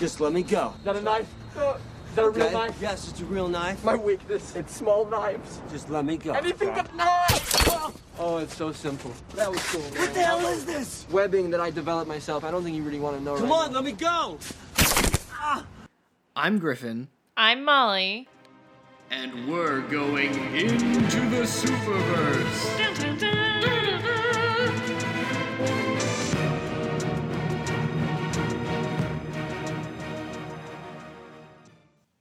Just let me go. Is that a knife? Is that a real knife? Yes, it's a real knife. My weakness, it's small knives. Just let me go. Anything but a knife! Oh, it's so simple. That was cool. Man. What the hell is this? Webbing that I developed myself. I don't think you really want to know. Come on, let me go! Ah. I'm Griffin. I'm Molly. And we're going into the Superverse. Dun, dun, dun.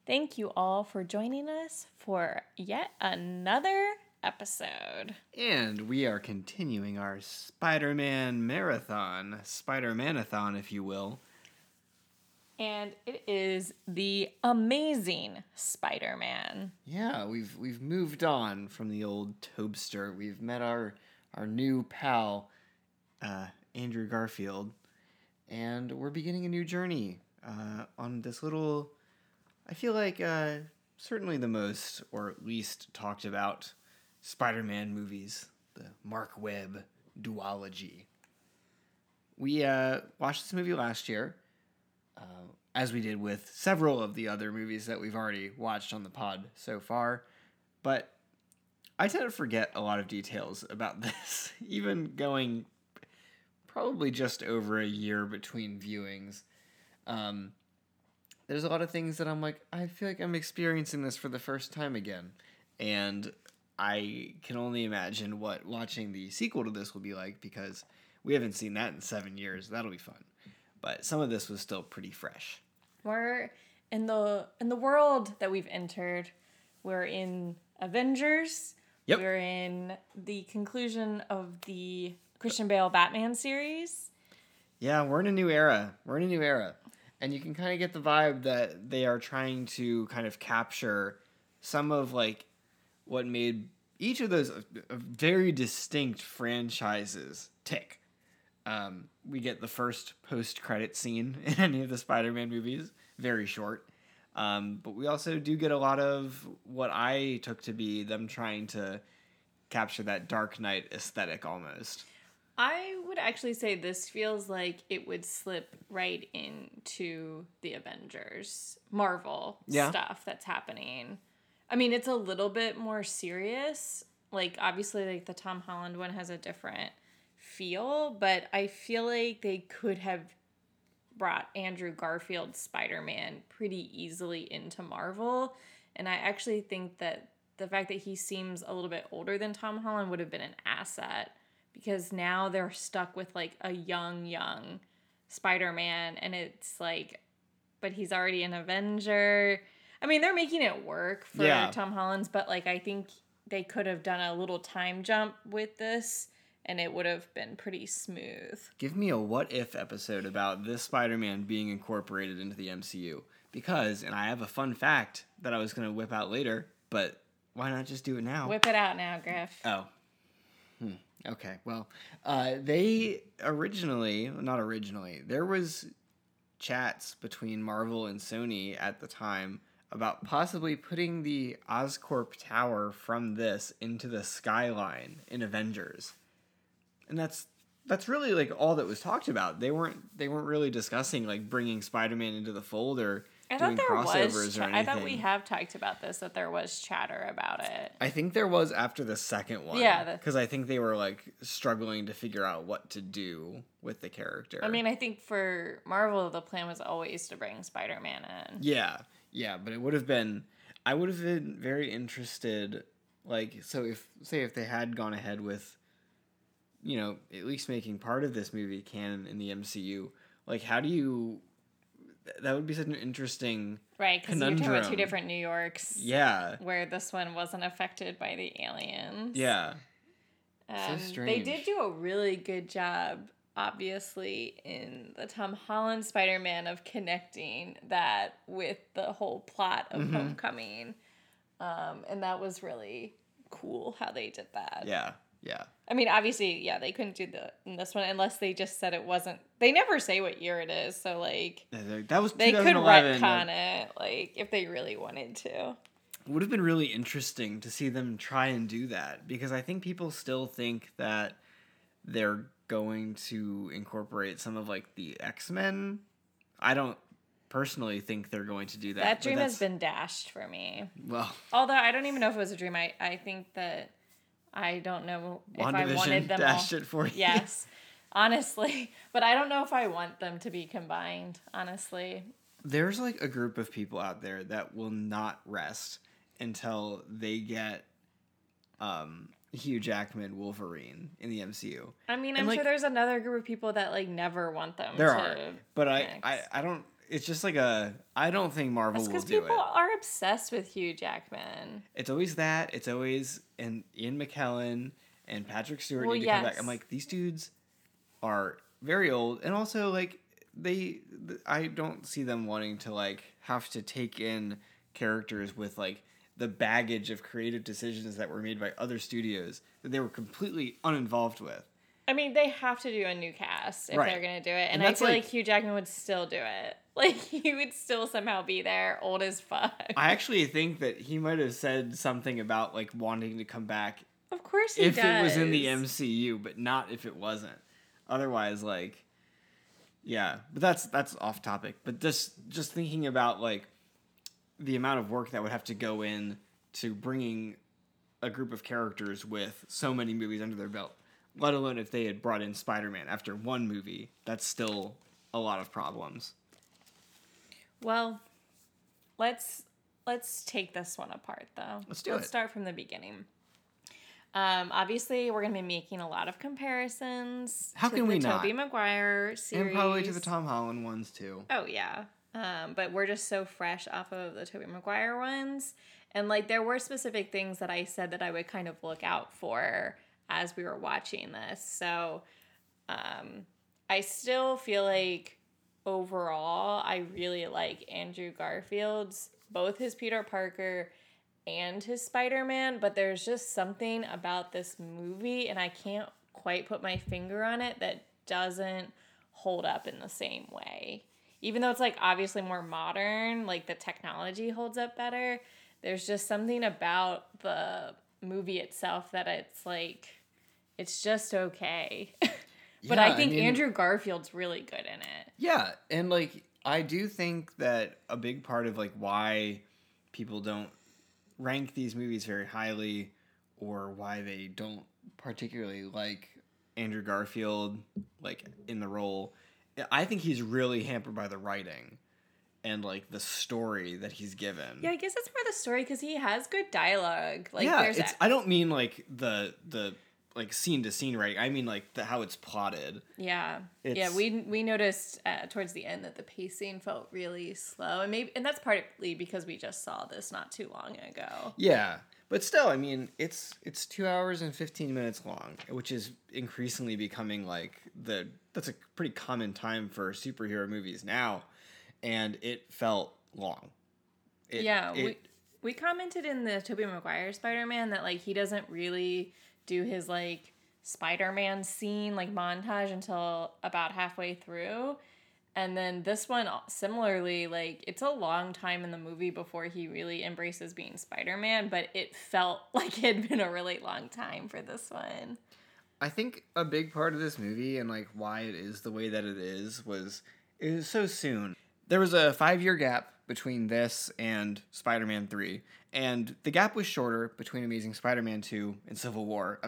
Thank you all for joining us for yet another episode. And we are continuing our Spider-Man marathon, Spider-Manathon, if you will. And it is the Amazing Spider-Man. Yeah, we've moved on from the old Tobster. We've met our new pal, Andrew Garfield, and we're beginning a new journey on this little. I feel like certainly the most, or at least talked about, Spider-Man movies, the Mark Webb duology. We watched this movie last year, as we did with several of the other movies that we've already watched on the pod so far, but I tend to forget a lot of details about this, even going probably just over a year between viewings. There's a lot of things that I'm like, I feel like I'm experiencing this for the first time again. And I can only imagine what watching the sequel to this will be like, because we haven't seen that in 7 years. That'll be fun. But some of this was still pretty fresh. We're in the world that we've entered. We're in Avengers. Yep. We're in the conclusion of the Christian Bale Batman series. Yeah, we're in a new era. And you can kind of get the vibe that they are trying to kind of capture some of, like, what made each of those very distinct franchises tick. We get the first post-credit scene in any of the Spider-Man movies, very short. But we also do get a lot of what I took to be them trying to capture that Dark Knight aesthetic almost. I would actually say this feels like it would slip right into the Avengers, Marvel stuff that's happening. I mean, it's a little bit more serious. Like, obviously, like, the Tom Holland one has a different feel, but I feel like they could have brought Andrew Garfield's Spider-Man pretty easily into Marvel, and I actually think that the fact that he seems a little bit older than Tom Holland would have been an asset. Because now they're stuck with, like, a young Spider-Man, and it's like, but he's already an Avenger. I mean, they're making it work for Tom Holland's, but, like, I think they could have done a little time jump with this, and it would have been pretty smooth. Give me a what-if episode about this Spider-Man being incorporated into the MCU. Because, and I have a fun fact that I was going to whip out later, but why not just do it now? Whip it out now, Griff. Oh. Okay, well, they there was chats between Marvel and Sony at the time about possibly putting the Oscorp tower from this into the skyline in Avengers. And that's really, like, all that was talked about. They weren't really discussing, like, bringing Spider-Man into the fold or doing crossovers or anything. I thought we have talked about this, that there was chatter about it. I think there was after the second one. Yeah. Because I think they were, like, struggling to figure out what to do with the character. I mean, I think for Marvel, the plan was always to bring Spider-Man in. Yeah, but it would have been... I would have been very interested, like, so if they had gone ahead with, you know, at least making part of this movie canon in the MCU, like, how do you... That would be such an interesting conundrum. Right, because you're talking about two different New Yorks. Yeah. Where this one wasn't affected by the aliens. Yeah. So strange. They did do a really good job, obviously, in the Tom Holland Spider-Man of connecting that with the whole plot of Homecoming. And that was really cool how they did that. Yeah. I mean, obviously, they couldn't do in this one unless they just said it wasn't... They never say what year it is, so, like... That was 2011. They could retcon it, like, if they really wanted to. It would have been really interesting to see them try and do that, because I think people still think that they're going to incorporate some of, like, the X-Men. I don't personally think they're going to do that. That dream has been dashed for me. Well, although I don't even know if it was a dream. I think that I don't know if I wanted them dashed all. It for you. Yes, honestly. But I don't know if I want them to be combined, honestly. There's like a group of people out there that will not rest until they get Hugh Jackman Wolverine in the MCU. I mean, I'm sure there's another group of people that like never want them. There are, but I don't. It's just like I don't think Marvel will do it. Because people are obsessed with Hugh Jackman. It's always that. It's always and Ian McKellen and Patrick Stewart need to come back. I'm like, these dudes are very old, and also like I don't see them wanting to like have to take in characters with like the baggage of creative decisions that were made by other studios that they were completely uninvolved with. I mean, they have to do a new cast if they're going to do it. And I feel like Hugh Jackman would still do it. Like, he would still somehow be there, old as fuck. I actually think that he might have said something about, like, wanting to come back. Of course he does. If it was in the MCU, but not if it wasn't. Otherwise, like, yeah. But that's off topic. But just thinking about, like, the amount of work that would have to go in to bringing a group of characters with so many movies under their belt, let alone if they had brought in Spider-Man after one movie, that's still a lot of problems. Well, let's take this one apart, though. Let's do it. Let's start from the beginning. Obviously, we're going to be making a lot of comparisons. How can we not? To the Tobey Maguire series. And probably to the Tom Holland ones, too. Oh, yeah. But we're just so fresh off of the Tobey Maguire ones. And, like, there were specific things that I said that I would kind of look out for as we were watching this. So, I still feel like overall, I really like Andrew Garfield's, both his Peter Parker and his Spider-Man. But there's just something about this movie, and I can't quite put my finger on it, that doesn't hold up in the same way. Even though it's, like, obviously more modern, like, the technology holds up better, there's just something about the movie itself that it's, like, it's just okay. But yeah, I think Andrew Garfield's really good in it. Yeah, and, like, I do think that a big part of, like, why people don't rank these movies very highly or why they don't particularly like Andrew Garfield, like, in the role, I think he's really hampered by the writing and, like, the story that he's given. Yeah, I guess it's more the story because he has good dialogue. Like, yeah, I don't mean, like, the like, scene-to-scene writing. I mean, like, how it's plotted. Yeah. Yeah, we noticed towards the end that the pacing felt really slow. And that's partly because we just saw this not too long ago. Yeah. But still, I mean, it's 2 hours and 15 minutes long, which is increasingly becoming, like, that's a pretty common time for superhero movies now, and it felt long. We commented in the Tobey Maguire Spider-Man that, like, he doesn't really do his, like, Spider-Man scene, like, montage until about halfway through. And then this one, similarly, like, it's a long time in the movie before he really embraces being Spider-Man, but it felt like it had been a really long time for this one. I think a big part of this movie and, like, why it is the way that it is was it was so soon. There was a 5-year gap between this and Spider-Man 3, and the gap was shorter between Amazing Spider-Man 2 and Civil War.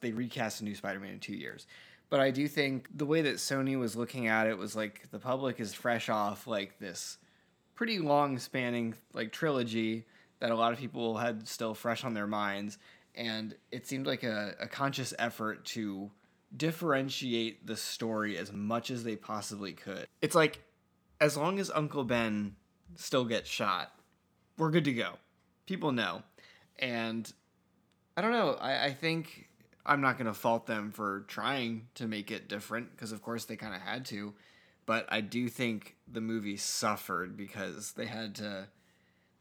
They recast a new Spider-Man in 2 years. But I do think the way that Sony was looking at it was like the public is fresh off like this pretty long spanning like trilogy that a lot of people had still fresh on their minds. And it seemed like a conscious effort to differentiate the story as much as they possibly could. It's like, as long as Uncle Ben still gets shot, we're good to go. People know. And I don't know. I think I'm not going to fault them for trying to make it different because, of course, they kind of had to. But I do think the movie suffered because they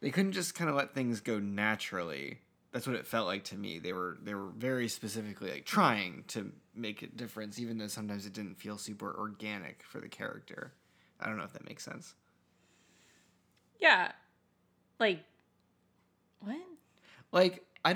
couldn't just kind of let things go naturally. That's what it felt like to me. They were very specifically like trying to make a difference, even though sometimes it didn't feel super organic for the character. I don't know if that makes sense. Yeah. Like, what? Like, I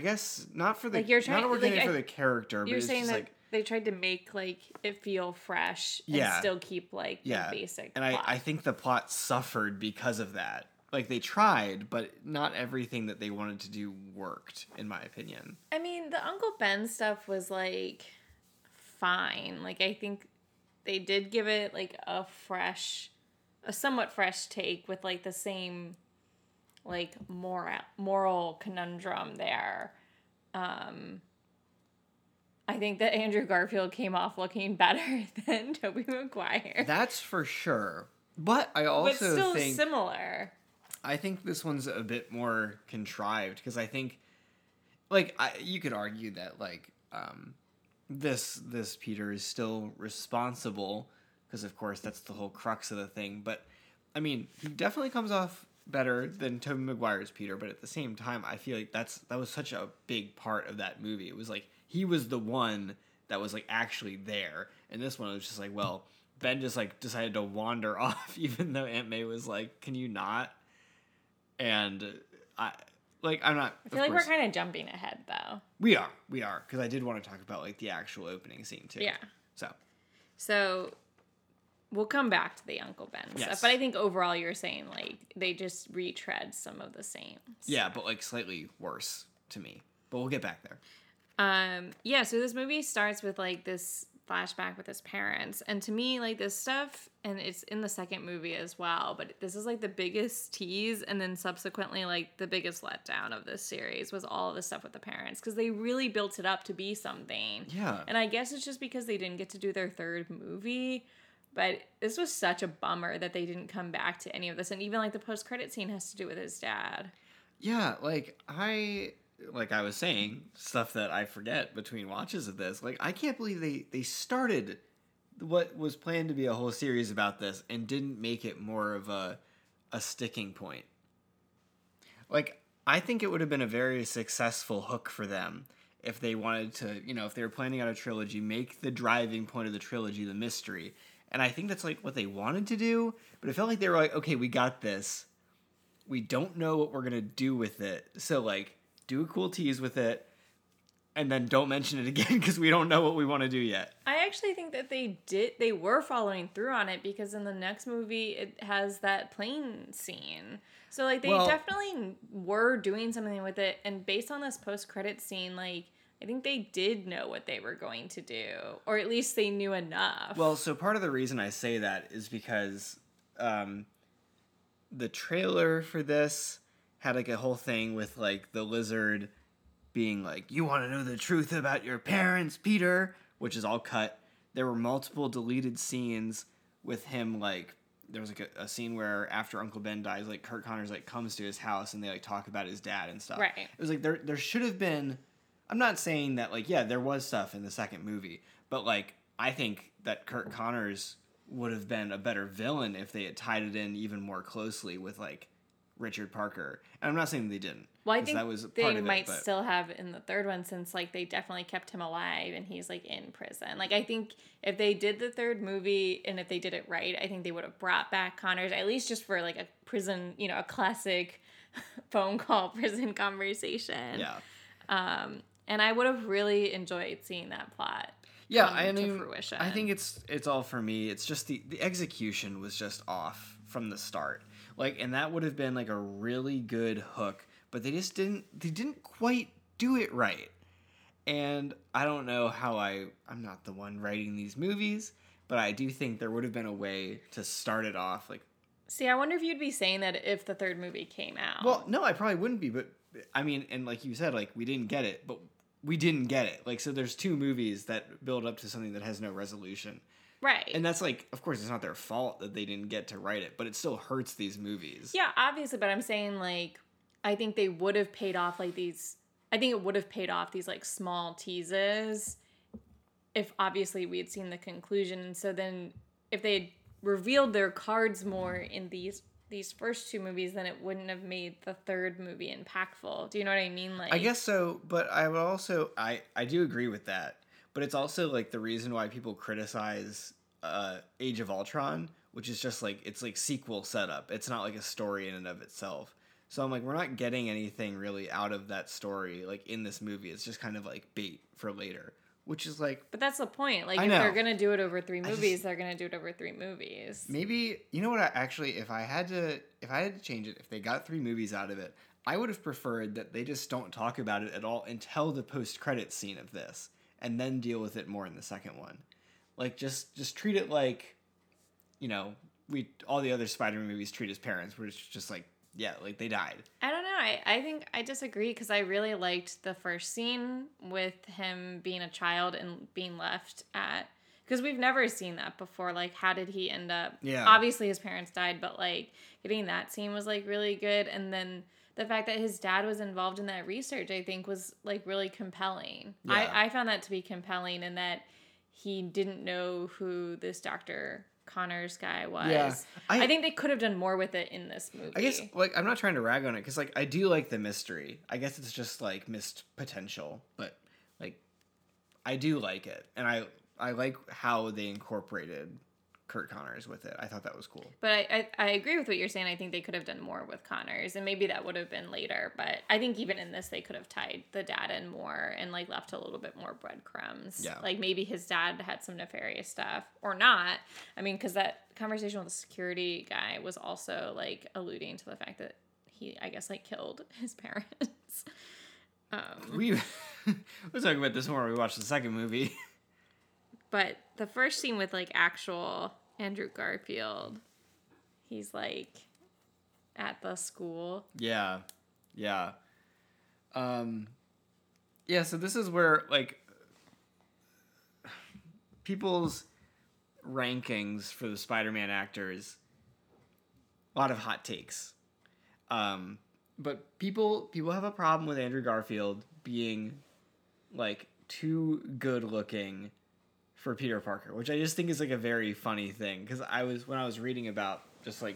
guess not for the character, but it's just like they tried to make like it feel fresh and still keep like the basic and plot. I think the plot suffered because of that. Like, they tried, but not everything that they wanted to do worked, in my opinion. I mean, the Uncle Ben stuff was, like, fine. Like, I think they did give it, like, a somewhat fresh take with, like, the same, like, moral conundrum there. I think that Andrew Garfield came off looking better than Tobey Maguire. That's for sure. But I also think... still similar. I think this one's a bit more contrived because I think, like, you could argue that, like, this Peter is still responsible because, of course, that's the whole crux of the thing. But, I mean, he definitely comes off better than Tobey Maguire's Peter, but at the same time, I feel like that was such a big part of that movie. It was, like, he was the one that was, like, actually there. And this one was just like, well... Ben just, like, decided to wander off even though Aunt May was like, can you not? And I feel like course, we're kind of jumping ahead, though. We are. Because I did want to talk about, like, the actual opening scene, too. Yeah. So we'll come back to the Uncle Ben stuff. But I think overall you're saying, like, they just retread some of the same. Yeah, but, like, slightly worse to me. But we'll get back there. So this movie starts with, like, this... flashback with his parents, and to me, like, this stuff, and it's in the second movie as well, but this is, like, the biggest tease, and then subsequently, like, the biggest letdown of this series was all the stuff with the parents, because they really built it up to be something. Yeah. And I guess it's just because they didn't get to do their third movie, but this was such a bummer that they didn't come back to any of this, and even, like, the post-credit scene has to do with his dad. Yeah, like I was saying, stuff that I forget between watches of this, like, I can't believe they started what was planned to be a whole series about this and didn't make it more of a sticking point. Like, I think it would have been a very successful hook for them if they wanted to, you know, if they were planning out a trilogy, make the driving point of the trilogy the mystery. And I think that's, like, what they wanted to do, but it felt like they were like, okay, we got this. We don't know what we're going to do with it. So, like, do a cool tease with it, and then don't mention it again because we don't know what we want to do yet. I actually think that they were following through on it because in the next movie it has that plane scene. So, like, they definitely were doing something with it, and based on this post-credit scene, like, I think they did know what they were going to do, or at least they knew enough. Well, so part of the reason I say that is because the trailer for this... had, like, a whole thing with, like, the lizard being like, you want to know the truth about your parents, Peter, which is all cut. There were multiple deleted scenes with him, like, there was, like, a scene where after Uncle Ben dies, like, Kurt Connors, like, comes to his house and they, like, talk about his dad and stuff. Right. It was, like, there should have been, I'm not saying that, like, yeah, there was stuff in the second movie, but, like, I think that Kurt Connors would have been a better villain if they had tied it in even more closely with, like, Richard Parker. And I'm not saying they didn't. Well, I think that was they might still have in the third one since, like, they definitely kept him alive and he's, like, in prison. Like, I think if they did the third movie and if they did it right, I think they would have brought back Connors, at least just for, like, a prison, you know, a classic phone call prison conversation. Yeah. And I would have really enjoyed seeing that plot. Yeah, I mean, fruition. I think it's all for me. It's just the execution was just off from the start. Like, and that would have been, like, a really good hook, but they just didn't quite do it right. And I don't know how I'm not the one writing these movies, but I do think there would have been a way to start it off, like... See, I wonder if you'd be saying that if the third movie came out. Well, no, I probably wouldn't be, but, I mean, and like you said, like, we didn't get it. Like, so there's two movies that build up to something that has no resolution. Right. And that's, like, of course, it's not their fault that they didn't get to write it, but it still hurts these movies. Yeah, obviously, but I'm saying, like, I think they would have paid off, like, these, like, small teases if, obviously, we had seen the conclusion. So then if they had revealed their cards more in these first two movies, then it wouldn't have made the third movie impactful. Do you know what I mean? Like, I guess so, but I would also, I do agree with that. But it's also, like, the reason why people criticize Age of Ultron, which is just, like, it's, like, sequel setup. It's not, like, a story in and of itself. So I'm like, we're not getting anything really out of that story, like, in this movie. It's just kind of, like, bait for later. which is like... But that's the point. Like, I if know. They're going to do it over three movies, they're going to do it over three movies. Maybe... You know what? If I had to change it, if they got three movies out of it, I would have preferred that they just don't talk about it at all until the post-credits scene of this, and then deal with it more in the second one. Like, just treat it like, you know, we all the other Spider-Man movies treat his parents, where it's just like, yeah, like they died. I don't know. I think I disagree because I really liked the first scene with him being a child and being left at... Because we've never seen that before. Like, how did he end up... Yeah. Obviously, his parents died, but, like, getting that scene was, like, really good. And then the fact that his dad was involved in that research, I think, was, like, really compelling. Yeah. I found that to be compelling, and that he didn't know who this Dr. Connors guy was. Yeah. I think they could have done more with it in this movie. I guess, like, I'm not trying to rag on it because, like, I do like the mystery. I guess it's just, like, missed potential, but, like, I do like it. And I like how they incorporated Kurt Connors with it. I thought that was cool. But I agree with what you're saying. I think they could have done more with Connors, and maybe that would have been later. But I think even in this, they could have tied the dad in more and, like, left a little bit more breadcrumbs. Yeah. Like, maybe his dad had some nefarious stuff or not. I mean, because that conversation with the security guy was also, like, alluding to the fact that he, I guess, like, killed his parents. We'll talk about this more when we watch the second movie. But the first scene with, like, actual Andrew Garfield, he's, like, at the school. Yeah. Yeah. Yeah, so this is where, like, people's rankings for the Spider-Man actors, a lot of hot takes. But people have a problem with Andrew Garfield being, like, too good-looking for Peter Parker, which I just think is, like, a very funny thing. Because when I was reading about just, like,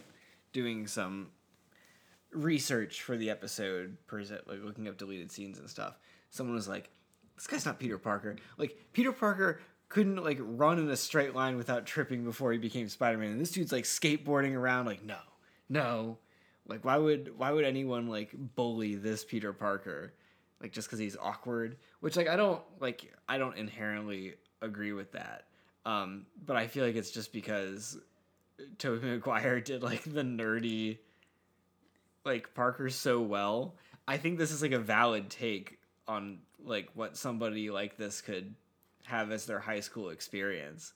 doing some research for the episode, like, looking up deleted scenes and stuff, someone was like, this guy's not Peter Parker. Like, Peter Parker couldn't, like, run in a straight line without tripping before he became Spider-Man. And this dude's, like, skateboarding around, like, no. Like, why would anyone, like, bully this Peter Parker? Like, just because he's awkward? Which, like, I don't inherently agree with that, but I feel like it's just because Tobey Maguire did, like, the nerdy, like, Parker so well. I think this is, like, a valid take on, like, what somebody like this could have as their high school experience.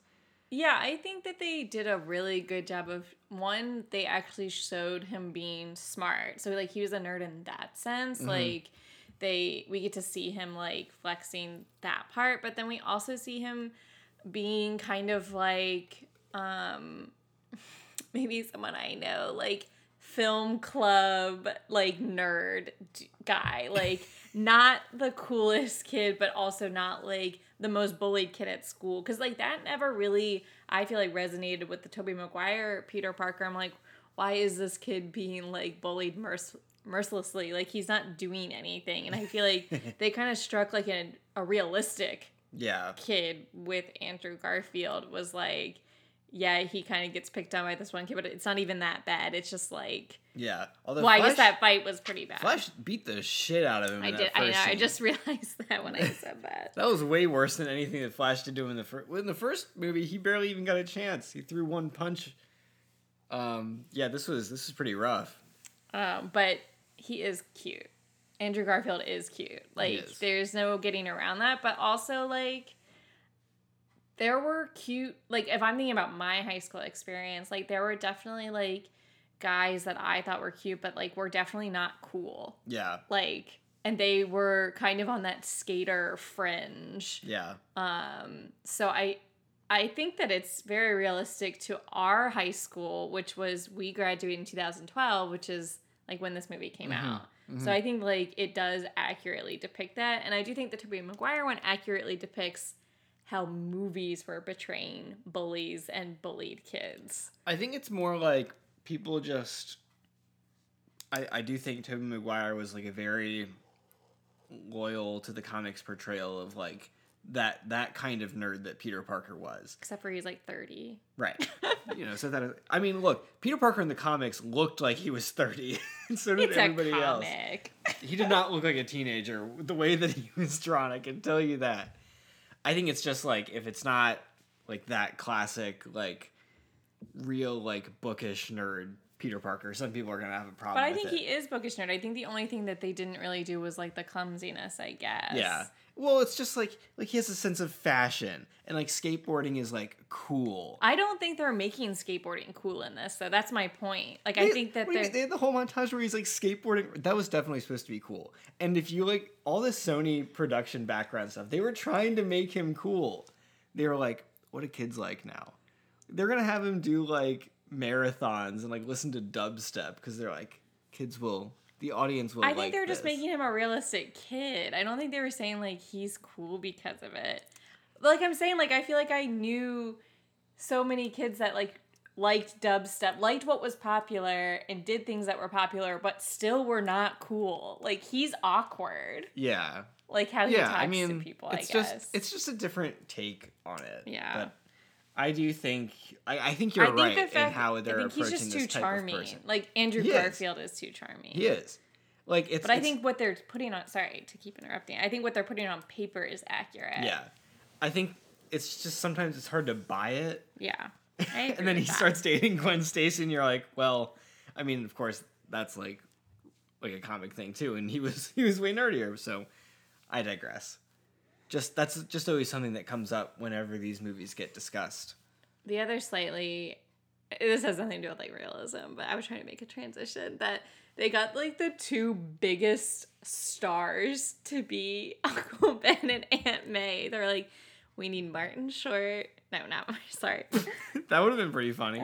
Yeah, I think that they did a really good job of, one, they actually showed him being smart, so, like, he was a nerd in that sense. Mm-hmm. Like, we get to see him, like, flexing that part, but then we also see him being kind of like, maybe someone I know, like, film club, like, nerd guy, like, not the coolest kid, but also not, like, the most bullied kid at school, because, like, that never really, I feel like, resonated with the Tobey Maguire Peter Parker. I'm like, why is this kid being, like, bullied mercilessly, like, he's not doing anything, and I feel like they kind of struck, like, a realistic kid with Andrew Garfield. Was like, yeah, he kind of gets picked on by this one kid, but it's not even that bad. It's just like, yeah. Although, well, I guess that fight was pretty bad. Flash beat the shit out of him. I know. I just realized that when I said that. That was way worse than anything that Flash did to him in the first. In the first movie, he barely even got a chance. He threw one punch. Yeah, this was pretty rough. But he is cute. Andrew Garfield is cute. Like, there's no getting around that. But also, like, there were cute... Like, if I'm thinking about my high school experience, like, there were definitely, like, guys that I thought were cute, but, like, were definitely not cool. Yeah. Like, and they were kind of on that skater fringe. Yeah. So I think that it's very realistic to our high school, which was, we graduated in 2012, which is, like, when this movie came out. Mm-hmm. So I think, like, it does accurately depict that. And I do think the Tobey Maguire one accurately depicts how movies were portraying bullies and bullied kids. I think it's more like people just... I do think Tobey Maguire was, like, a very loyal to the comics portrayal of, like, that kind of nerd that Peter Parker was. Except for he's, like, 30. Right. You know, so that... I mean, look, Peter Parker in the comics looked like he was 30. And so did everybody else. He did not look like a teenager. The way that he was drawn, I can tell you that. I think it's just, like, if it's not, like, that classic, like, real, like, bookish nerd Peter Parker, some people are going to have a problem with it. But I think he is bookish nerd. I think the only thing that they didn't really do was, like, the clumsiness, I guess. Yeah. Well, it's just, like, he has a sense of fashion. And, like, skateboarding is, like, cool. I don't think they're making skateboarding cool in this, though. That's my point. Like, I think that they had the whole montage where he's, like, skateboarding. That was definitely supposed to be cool. And if you, like, all this Sony production background stuff, they were trying to make him cool. They were like, what do kids like now? They're going to have him do, like, marathons and, like, listen to dubstep because they're like, kids will... The audience will like this. I think they're just making him a realistic kid. I don't think they were saying, like, he's cool because of it. Like, I'm saying, like, I feel like I knew so many kids that, like, liked dubstep, liked what was popular, and did things that were popular, but still were not cool. Like, he's awkward. Yeah. Like, how he talks to people, I guess. It's just a different take on it. Yeah. But I do think... I think you're right in how they're approaching this type of person. I think he's just too charming. Like, Andrew Garfield is too charming. He is. Like, it's... But I think what they're putting on... Sorry to keep interrupting. I think what they're putting on paper is accurate. Yeah. I think it's just sometimes it's hard to buy it. Yeah. I agree. And then he starts dating Gwen Stacy and you're like, well... I mean, of course, that's like a comic thing, too. And he was way nerdier, so I digress. That's just always something that comes up whenever these movies get discussed. The other slightly, this has nothing to do with like realism, but I was trying to make a transition that they got like the two biggest stars to be Uncle Ben and Aunt May. They're like, we need Martin Short. No, not Martin. Sorry. That would have been pretty funny.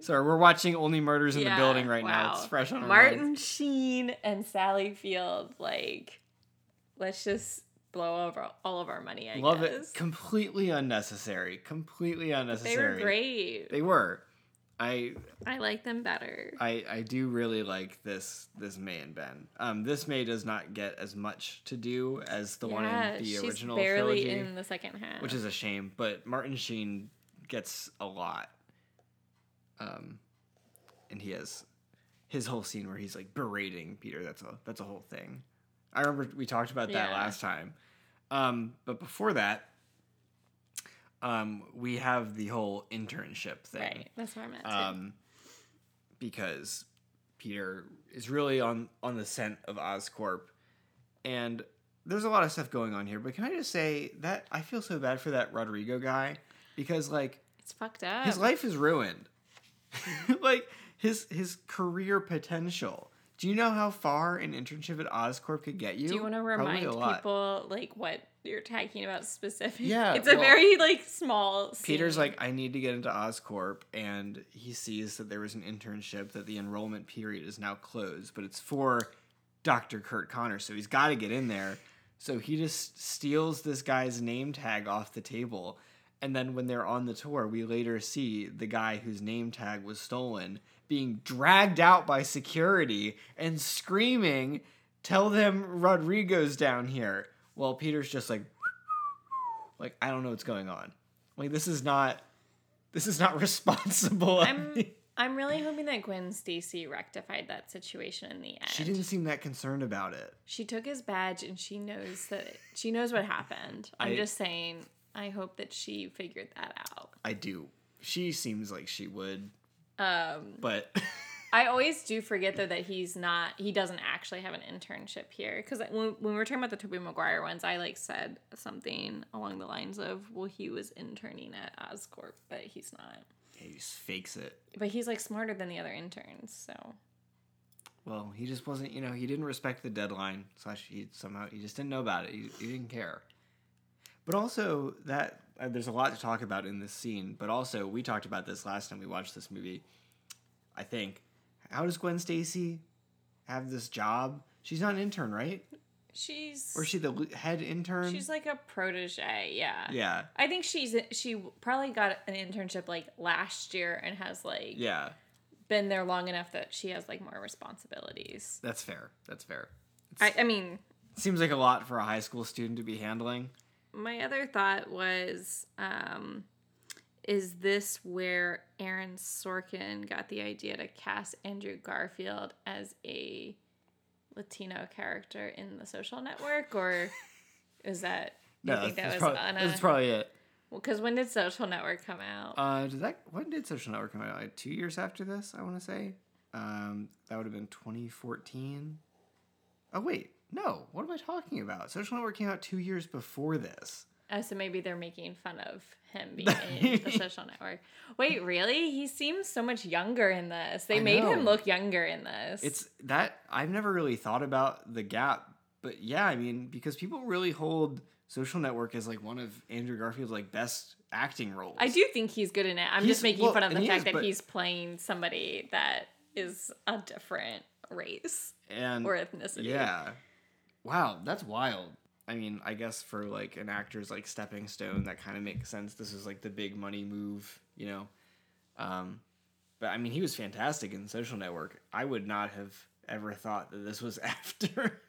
Sorry, we're watching Only Murders in the Building right now. It's fresh on our Martin Sheen and Sally Field. Like, let's just. Blow over all of our money, I love guess. Love it. Completely unnecessary. But they were great. They were. I like them better. I do really like this May and Ben. This May does not get as much to do as the one in the original trilogy. She's barely in the second half. Which is a shame, but Martin Sheen gets a lot. And he has his whole scene where he's like berating Peter. That's a whole thing. I remember we talked about that last time. But before that, we have the whole internship thing. Right, that's what I meant to. Because Peter is really on the scent of Oscorp. And there's a lot of stuff going on here. But can I just say that I feel so bad for that Rodrigo guy. Because, like... It's fucked up. His life is ruined. Like, his career potential... Do you know how far an internship at Oscorp could get you? Do you want to remind people, like, what you're talking about specifically? Yeah. It's a very, like, small scene. Peter's like, I need to get into Oscorp, and he sees that there was an internship that the enrollment period is now closed, but it's for Dr. Kurt Connors, so he's got to get in there. So he just steals this guy's name tag off the table, and then when they're on the tour, we later see the guy whose name tag was stolen being dragged out by security and screaming, tell them Rodrigo's down here. While Peter's just like, I don't know what's going on. Like, this is not responsible. I'm really hoping that Gwen Stacy rectified that situation in the end. She didn't seem that concerned about it. She took his badge and she knows what happened. I'm just saying, I hope that she figured that out. I do. She seems like she would. But I always do forget though that he doesn't actually have an internship here, because when we were talking about the Tobey Maguire ones, I like said something along the lines of, well, he was interning at Oscorp, but he's not. He just fakes it. But he's like smarter than the other interns, so. Well, he just wasn't. You know, he didn't respect the deadline. Slash, he just didn't know about it. He didn't care. But also that. There's a lot to talk about in this scene, but also we talked about this last time we watched this movie. I think, how does Gwen Stacy have this job? She's not an intern, right? Is she the head intern? She's like a protege, yeah. Yeah. I think she probably got an internship like last year and has like been there long enough that she has like more responsibilities. That's fair. I mean, seems like a lot for a high school student to be handling. My other thought was, is this where Aaron Sorkin got the idea to cast Andrew Garfield as a Latino character in The Social Network, or is that No, think that was probably, on a... That's probably it. Well, because when did Social Network come out? When did Social Network come out? Like 2 years after this, I want to say. That would have been 2014. Oh, wait. No. What am I talking about? Social Network came out 2 years before this. Oh, so maybe they're making fun of him being in The Social Network. Wait, really? He seems so much younger in this. They made him look younger in this. It's that I've never really thought about the gap, but yeah, I mean, because people really hold Social Network as like one of Andrew Garfield's like best acting roles. I do think he's good in it. I'm just making fun of the fact that he's playing somebody that is a different race or ethnicity. Yeah. Wow, that's wild. I mean, I guess for, like, an actor's, like, stepping stone, that kind of makes sense. This is, like, the big money move, you know? But, I mean, he was fantastic in Social Network. I would not have ever thought that this was after.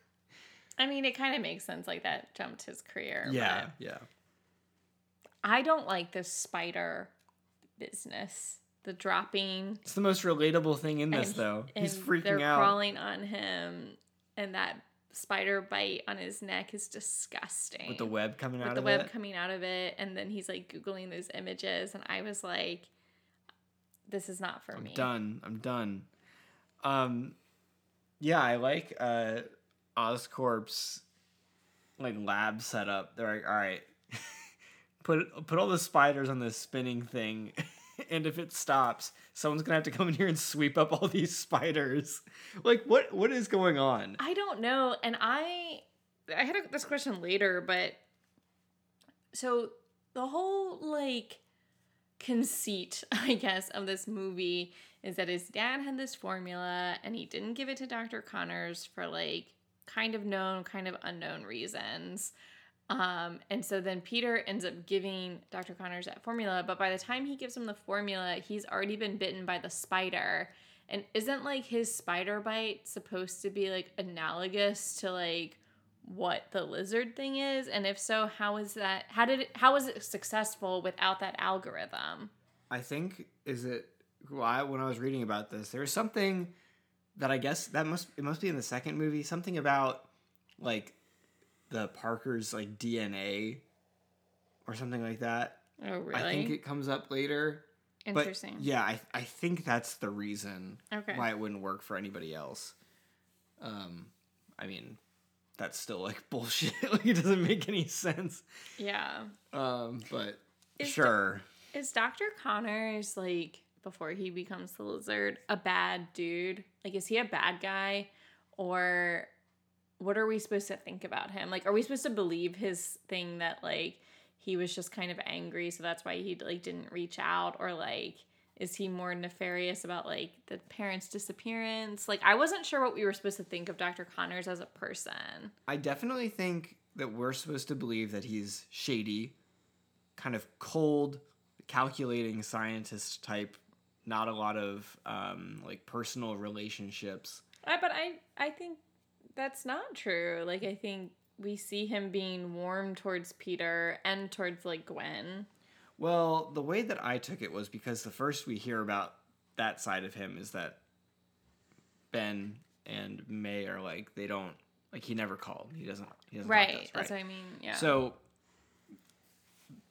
I mean, it kind of makes sense, like, that jumped his career. Yeah, yeah. I don't like this spider business. The dropping. It's the most relatable thing in this, though. He's freaking out. They're crawling on him, and that spider bite on his neck is disgusting. With the web coming out of it. And then he's like Googling those images. And I was like, this is not for me. I'm done. Yeah, I like Oscorp's like lab setup. They're like, all right, put all the spiders on this spinning thing. And if it stops, someone's going to have to come in here and sweep up all these spiders. Like, what is going on? I don't know. And I had this question later, but... So, the whole, like, conceit, I guess, of this movie is that his dad had this formula, and he didn't give it to Dr. Connors for, like, kind of known, kind of unknown reasons. And so then Peter ends up giving Dr. Connors that formula, but by the time he gives him the formula, he's already been bitten by the spider. And isn't, like, his spider bite supposed to be, like, analogous to, like, what the lizard thing is? And if so, how was it successful without that algorithm? I think, when I was reading about this, there was something that I guess it must be in the second movie, something about, like, the Parker's, like, DNA or something like that. Oh, really? I think it comes up later. Interesting. But yeah, I think that's the reason why it wouldn't work for anybody else. I mean, that's still, like, bullshit. Like, it doesn't make any sense. Yeah. But sure. Is Dr. Connors, like, before he becomes the lizard, a bad dude? Like, is he a bad guy? Or... what are we supposed to think about him? Like, are we supposed to believe his thing that, like, he was just kind of angry, so that's why he, like, didn't reach out? Or, like, is he more nefarious about, like, the parents' disappearance? Like, I wasn't sure what we were supposed to think of Dr. Connors as a person. I definitely think that we're supposed to believe that he's shady, kind of cold, calculating scientist type, not a lot of, like, personal relationships. But I think... that's not true. Like, I think we see him being warm towards Peter and towards, like, Gwen. Well, the way that I took it was because the first we hear about that side of him is that Ben and May are, like, they don't... like, he never called. He doesn't right, talk to us, right? That's what I mean, yeah. So,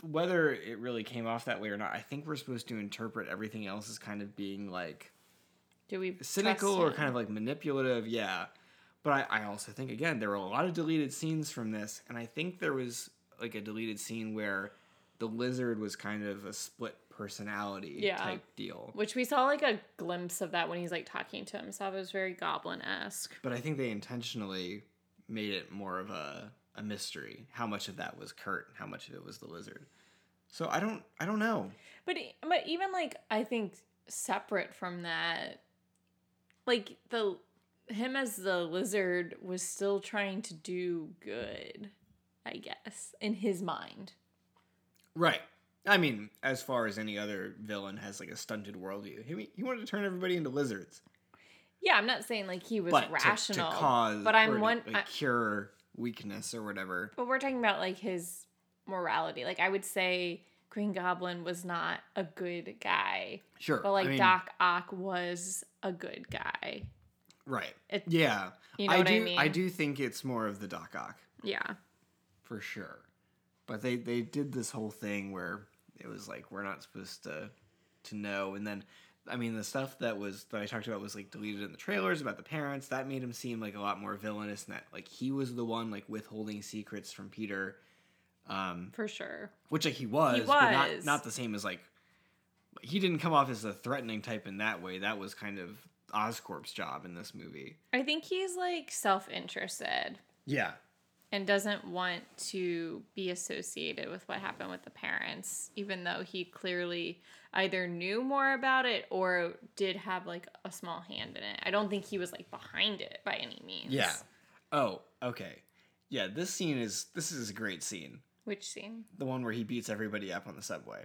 whether it really came off that way or not, I think we're supposed to interpret everything else as kind of being, like... do we cynical or kind of, like, manipulative, yeah. But I also think, again, there were a lot of deleted scenes from this, and I think there was, like, a deleted scene where the lizard was kind of a split personality type deal. Which we saw, like, a glimpse of that when he's, like, talking to himself. It was very Goblin-esque. But I think they intentionally made it more of a mystery, how much of that was Kurt and how much of it was the lizard. So I don't know. But even, like, I think separate from that, like, him as the lizard was still trying to do good, I guess, in his mind. Right. I mean, as far as any other villain has, like, a stunted worldview. He wanted to turn everybody into lizards. Yeah, I'm not saying, like, he was rational. To cause but I'm one like, cure weakness or whatever. But we're talking about, like, his morality. Like, I would say Green Goblin was not a good guy. Sure. But, like, I mean, Doc Ock was a good guy. Right. Yeah. You know what I mean? I do think it's more of the Doc Ock. Yeah. For sure. But they did this whole thing where it was like, we're not supposed to know. And then, I mean, the stuff that I talked about was like deleted in the trailers about the parents. That made him seem like a lot more villainous, and that like he was the one like withholding secrets from Peter. For sure. Which like he was. But not the same as like, he didn't come off as a threatening type in that way. That was kind of Oscorp's job in this movie. I think he's like self-interested. Yeah. And doesn't want to be associated with what happened with the parents, even though he clearly either knew more about it or did have like a small hand in it. I don't think he was like behind it by any means. Yeah. Oh, okay. Yeah, this is a great scene. Which scene? The one where he beats everybody up on the subway.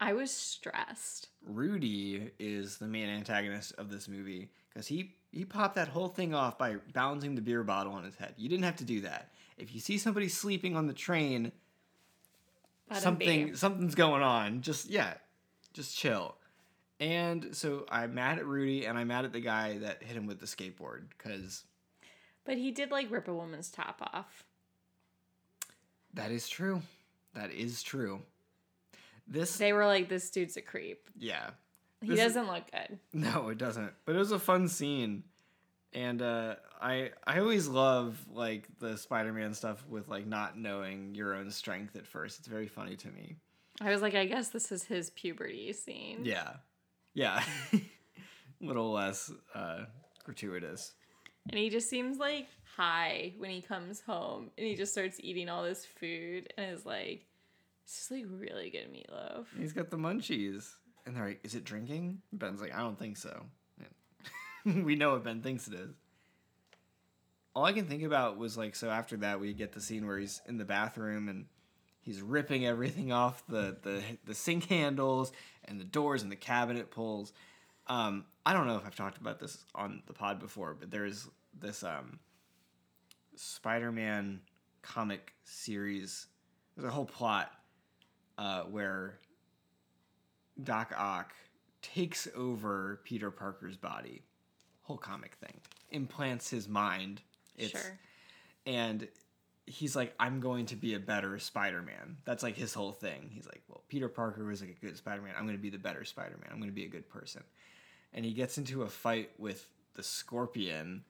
I was stressed. Rudy is the main antagonist of this movie because he popped that whole thing off by balancing the beer bottle on his head. You didn't have to do that. If you see somebody sleeping on the train, something's going on. Just chill. And so I'm mad at Rudy, and I'm mad at the guy that hit him with the skateboard because. But he did like rip a woman's top off. That is true. They were like, this dude's a creep. Yeah. He doesn't look good. No, it doesn't. But it was a fun scene. And I always love like the Spider-Man stuff with like not knowing your own strength at first. It's very funny to me. I was like, I guess this is his puberty scene. Yeah. Yeah. A little less gratuitous. And he just seems like high when he comes home. And he just starts eating all this food and is like, it's just like really good meatloaf. He's got the munchies. And they're like, is it drinking? Ben's like, I don't think so. We know what Ben thinks it is. All I can think about was like, so after that we get the scene where he's in the bathroom and he's ripping everything off the sink handles and the doors and the cabinet pulls. I don't know if I've talked about this on the pod before, but there is this Spider-Man comic series. There's a whole plot where Doc Ock takes over Peter Parker's body. Whole comic thing. Implants his mind. Sure. And he's like, I'm going to be a better Spider-Man. That's like his whole thing. He's like, well, Peter Parker was like a good Spider-Man. I'm going to be the better Spider-Man. I'm going to be a good person. And he gets into a fight with the Scorpion,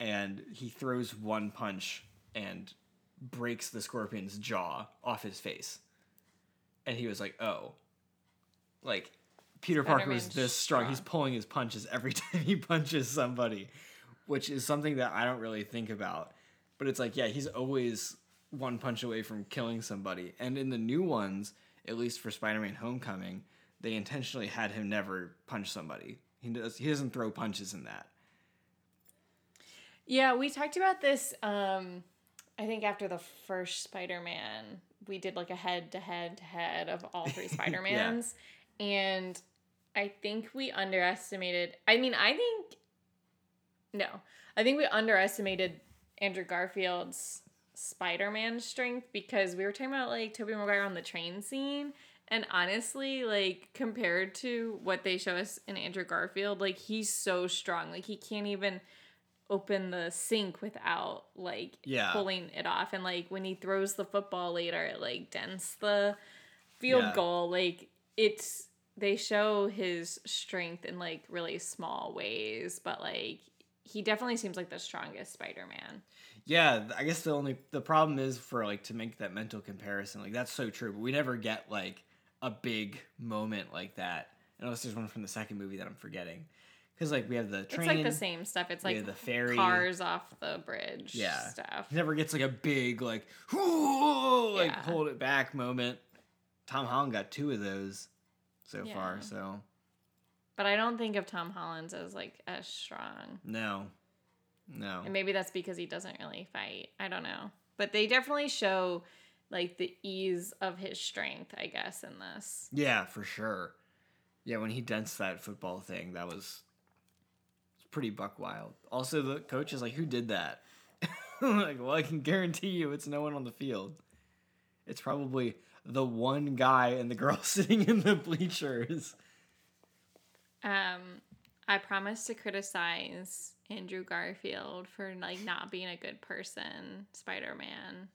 and he throws one punch and breaks the Scorpion's jaw off his face. And he was like, oh, like Peter Parker was this strong. He's pulling his punches every time he punches somebody, which is something that I don't really think about. But it's like, yeah, he's always one punch away from killing somebody. And in the new ones, at least for Spider-Man Homecoming, they intentionally had him never punch somebody. He doesn't throw punches in that. Yeah, we talked about this, I think after the first Spider-Man, we did like a head-to-head of all three Spider-Mans. Yeah. And I think we underestimated... I think we underestimated Andrew Garfield's Spider-Man strength because we were talking about like Tobey Maguire on the train scene. And honestly, like compared to what they show us in Andrew Garfield, like he's so strong. Like he can't even... open the sink without like pulling it off, and like when he throws the football later it like dents the field goal. Like it's, they show his strength in like really small ways, but like he definitely seems like the strongest Spider-Man. Yeah, I guess the problem is for like to make that mental comparison, like that's so true, but we never get like a big moment like that unless there's one from the second movie that I'm forgetting. Because, like, we have the train. It's, like, the same stuff. It's, like, the ferry. Cars off the bridge stuff. He never gets, like, a big, like, hold it back moment. Tom Holland got two of those so far, so. But I don't think of Tom Holland as, like, as strong. No. And maybe that's because he doesn't really fight. I don't know. But they definitely show, like, the ease of his strength, I guess, in this. Yeah, for sure. Yeah, when he dents that football thing, that was... pretty buck wild. Also, the coach is like, who did that? Like, well, I can guarantee you it's no one on the field. It's probably the one guy and the girl sitting in the bleachers. I promise to criticize Andrew Garfield for like not being a good person Spider-Man.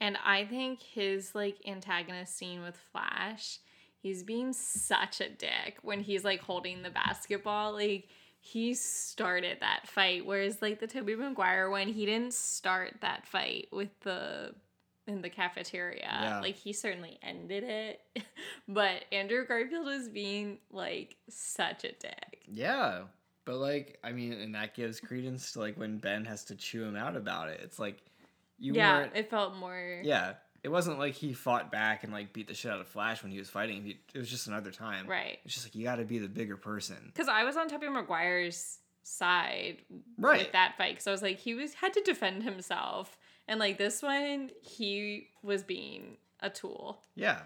And I think his, like, antagonist scene with Flash, he's being such a dick when he's, like, holding the basketball. Like, he started that fight, whereas, like, the Tobey Maguire one, he didn't start that fight with the... in the cafeteria. Yeah. Like, he certainly ended it. But Andrew Garfield was being, like, such a dick. Yeah. But, like, I mean, and that gives credence to, like, when Ben has to chew him out about it. It's like, you weren't... Yeah, it felt more... Yeah. It wasn't like he fought back and, like, beat the shit out of Flash when he was fighting. It was just another time. Right. It's just like, you gotta be the bigger person. Because I was on Tobey Maguire's side with that fight. Because I was like, he had to defend himself. And, like, this one, he was being a tool. Yeah.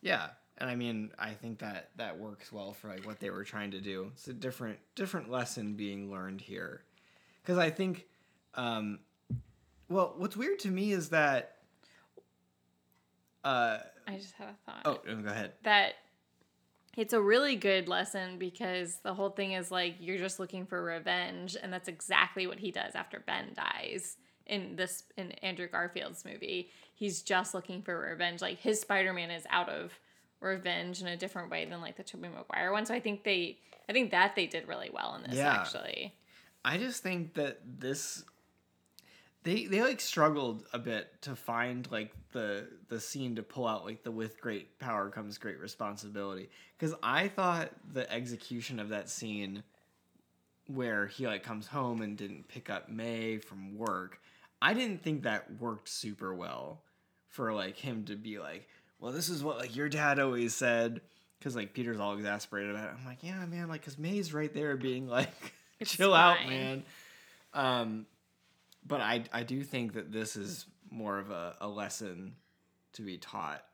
Yeah. And, I mean, I think that that works well for, like, what they were trying to do. It's a different lesson being learned here. Because I think, well, what's weird to me is that... I just had a thought. Oh, go ahead. That it's a really good lesson because the whole thing is, like, you're just looking for revenge. And that's exactly what he does after Ben dies. In Andrew Garfield's movie, he's just looking for revenge. Like, his Spider-Man is out of revenge in a different way than, like, the Tobey Maguire one. So I think that they did really well in this, actually. I just think that this, they like, struggled a bit to find, like, the scene to pull out, like, the with great power comes great responsibility. Because I thought the execution of that scene where he, like, comes home and didn't pick up May from work, I didn't think that worked super well for, like, him to be like, well, this is what, like, your dad always said. Because, like, Peter's all exasperated about it. I'm like, yeah, man, like, because May's right there being like, chill out, man. But I do think that this is more of a lesson to be taught.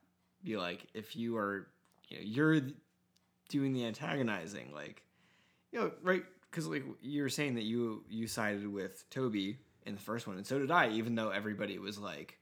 Be like, if you are, you know, you're doing the antagonizing, like, you know, right? Because, like, you were saying that you sided with Tobey in the first one, and so did I, even though everybody was, like...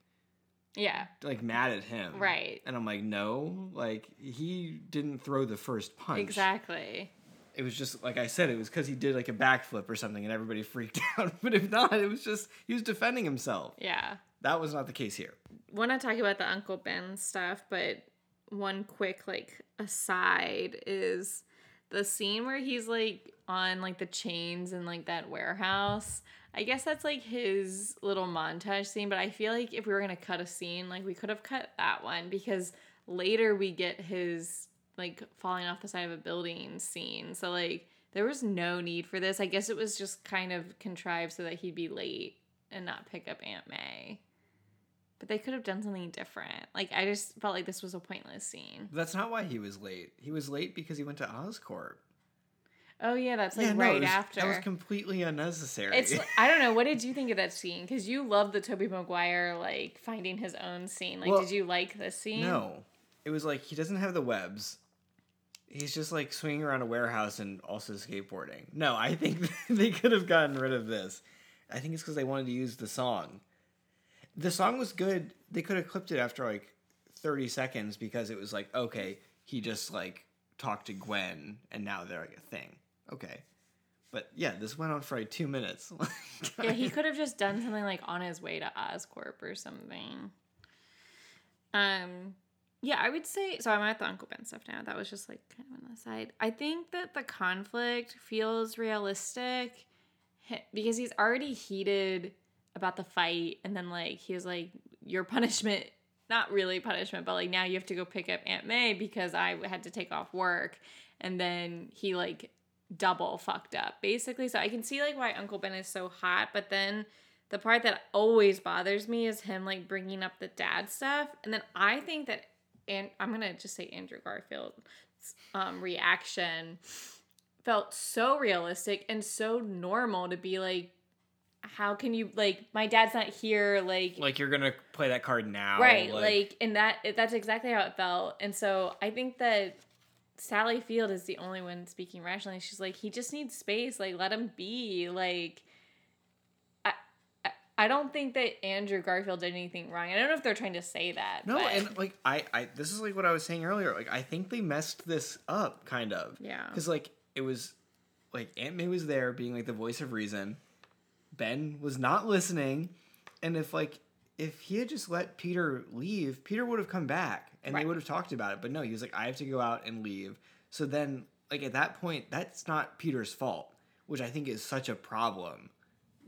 Yeah. Like, mad at him. Right. And I'm like, no. Like, he didn't throw the first punch. Exactly. It was just, like I said, it was because he did, like, a backflip or something, and everybody freaked out. But if not, it was just... He was defending himself. Yeah. That was not the case here. We're not talking about the Uncle Ben stuff, but one quick, like, aside is... The scene where he's, like, on, like, the chains in, like, that warehouse, I guess that's, like, his little montage scene, but I feel like if we were going to cut a scene, like, we could have cut that one, because later we get his, like, falling off the side of a building scene, so, like, there was no need for this. I guess it was just kind of contrived so that he'd be late and not pick up Aunt May. But they could have done something different. Like, I just felt like this was a pointless scene. That's not why he was late. He was late because he went to Oscorp. Oh, yeah, that's, like, after. That was completely unnecessary. It's, I don't know. What did you think of that scene? Because you loved the Tobey Maguire, like, finding his own scene. Like, well, did you like this scene? No. It was, like, he doesn't have the webs. He's just, like, swinging around a warehouse and also skateboarding. No, I think they could have gotten rid of this. I think it's because they wanted to use the song. The song was good. They could have clipped it after, like, 30 seconds because it was like, okay, he just, like, talked to Gwen, and now they're, like, a thing. Okay. But, yeah, this went on for, like, 2 minutes. Yeah, he could have just done something, like, on his way to Oscorp or something. Yeah, I would say... So I'm at the Uncle Ben stuff now. That was just, like, kind of on the side. I think that the conflict feels realistic because he's already heated... about the fight, and then, like, he was like, your punishment, not really punishment, but, like, now you have to go pick up Aunt May because I had to take off work, and then he, like, double fucked up, basically. So I can see, like, why Uncle Ben is so hot, but then the part that always bothers me is him, like, bringing up the dad stuff, and then I think that, and I'm gonna just say Andrew Garfield's reaction felt so realistic and so normal to be, like, how can you, like, my dad's not here, like you're gonna play that card now, right? Like, and that's exactly how it felt. And so I think that Sally Field is the only one speaking rationally. She's like, he just needs space, like, let him be. Like, I don't think that Andrew Garfield did anything wrong. I don't know if they're trying to say that. No, but. And, like, I this is, like, what I was saying earlier. Like, I think they messed this up, kind of. Yeah. Because, like, it was, like, Aunt May was there being, like, the voice of reason. Ben was not listening, and if, like, if he had just let Peter leave, Peter would have come back and they would have talked about it. But no, he was like, I have to go out and leave. So then, like, at that point, that's not Peter's fault, which I think is such a problem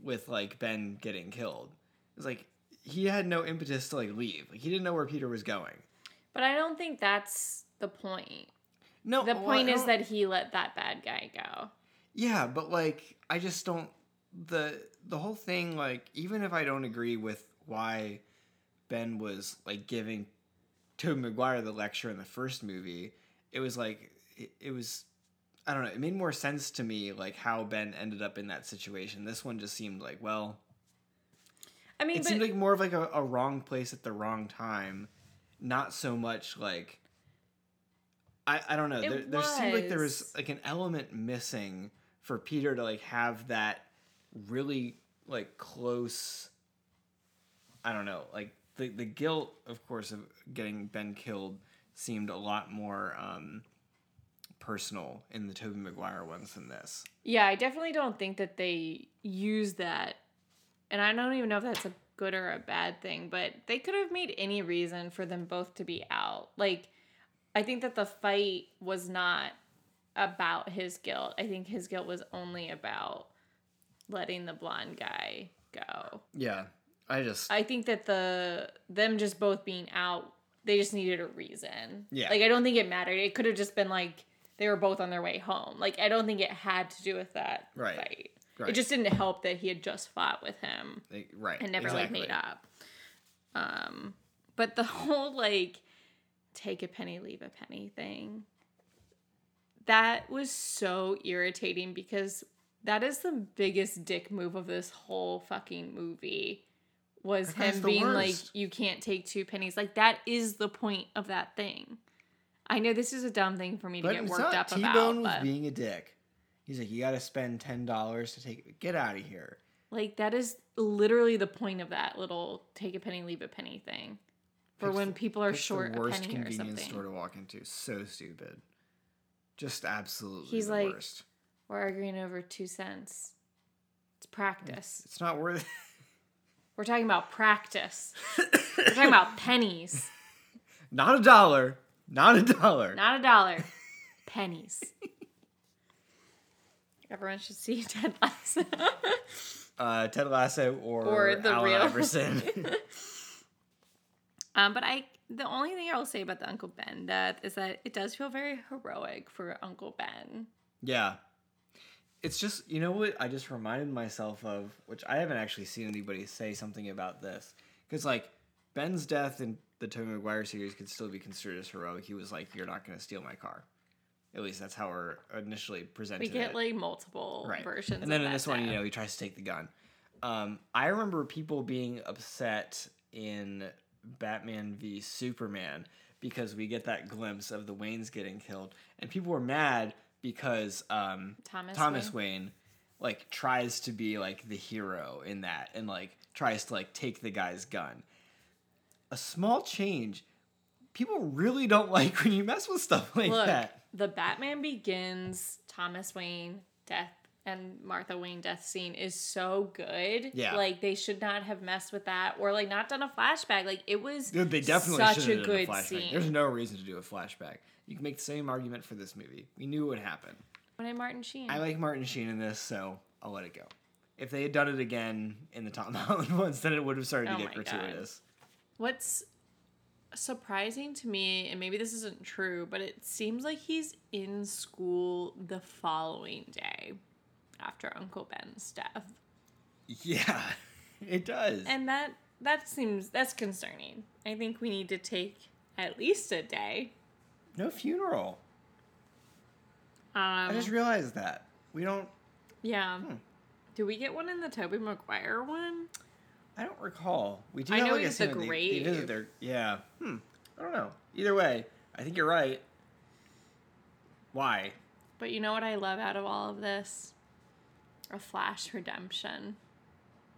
with, like, Ben getting killed. It's like, he had no impetus to, like, leave. Like, he didn't know where Peter was going. But I don't think that's the point. No. The point is that he let that bad guy go. Yeah, but, like, I just don't... The whole thing, like, even if I don't agree with why Ben was, like, giving Tobey Maguire the lecture in the first movie, it was, like, it was, I don't know, it made more sense to me, like, how Ben ended up in that situation. This one just seemed like, well... I mean, seemed like more of, like, a wrong place at the wrong time. Not so much, like... I don't know. There seemed like there was, like, an element missing for Peter to, like, have that really, like, close, I don't know, like, the guilt, of course, of getting Ben killed seemed a lot more personal in the Tobey Maguire ones than this. Yeah, I definitely don't think that they use that, and I don't even know if that's a good or a bad thing, but they could have made any reason for them both to be out. Like, I think that the fight was not about his guilt. I think his guilt was only about letting the blonde guy go. Yeah. I think that them just both being out, they just needed a reason. Yeah. Like, I don't think it mattered. It could have just been like they were both on their way home. Like, I don't think it had to do with that fight. Right. It just didn't help that he had just fought with him. Right. And never like made up. But the whole like take a penny, leave a penny thing, that was so irritating because that is the biggest dick move of this whole fucking movie. Was him being like, you can't take two pennies. Like, that is the point of that thing. I know this is a dumb thing for me to get worked up about. T-Bone was being a dick. He's like, you got to spend $10 to get out of here. Like, that is literally the point of that little take a penny, leave a penny thing. For when people are short a penny or something. Worst convenience store to walk into. So stupid. Just absolutely the worst. He's like, we're arguing over 2 cents. It's practice. It's not worth it. We're talking about practice. We're talking about pennies. Not a dollar. Not a dollar. Not a dollar. Pennies. Everyone should see Ted Lasso. Ted Lasso or the Allen real Iverson. But the only thing I will say about the Uncle Ben is that it does feel very heroic for Uncle Ben. Yeah. It's just, you know what I just reminded myself of, which I haven't actually seen anybody say something about this. Because, like, Ben's death in the Tobey Maguire series could still be considered as heroic. He was like, you're not going to steal my car. At least that's how we're initially presented it. We get, like, multiple versions of that. And then in this one, you know, he tries to take the gun. I remember people being upset in Batman v. Superman because we get that glimpse of the Waynes getting killed. And people were mad because Thomas Wayne like tries to be like the hero in that and like tries to like take the guy's gun. A small change. People really don't like when you mess with stuff like that. The Batman Begins Thomas Wayne death and Martha Wayne death scene is so good. Yeah. Like, they should not have messed with that or like not done a flashback. Like, it was they definitely such a good scene. There's no reason to do a flashback. You can make the same argument for this movie. We knew what happened. When I'm Martin Sheen. I like Martin Sheen in this, so I'll let it go. If they had done it again in the Tom Holland ones, then it would have started to get gratuitous. God. What's surprising to me, and maybe this isn't true, but it seems like he's in school the following day after Uncle Ben's death. Yeah, it does. And that's concerning. I think we need to take at least a day. No funeral. I just realized that. We don't... Yeah. Do we get one in the Tobey Maguire one? I don't recall. We do. I know he's the grave. Yeah. I don't know. Either way, I think you're right. Why? But you know what I love out of all of this? A Flash redemption.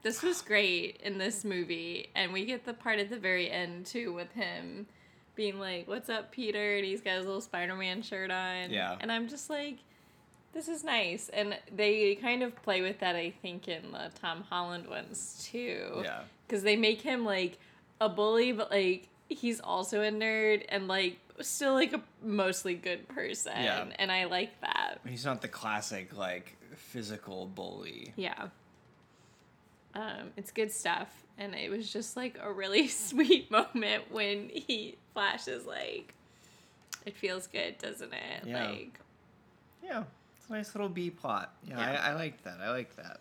This was great in this movie. And we get the part at the very end, too, with him being like, what's up, Peter? And he's got his little Spider-Man shirt on. Yeah. And I'm just like, this is nice. And they kind of play with that, I think, in the Tom Holland ones, too. Yeah. because they make him like a bully, but like he's also a nerd and like still like a mostly good person. Yeah. And I like that. He's not the classic like physical bully. Yeah. It's good stuff. And it was just like a really sweet moment when he flashes like, it feels good, doesn't it? Yeah. Like, yeah. It's a nice little B plot. Yeah, yeah. I like that. I like that.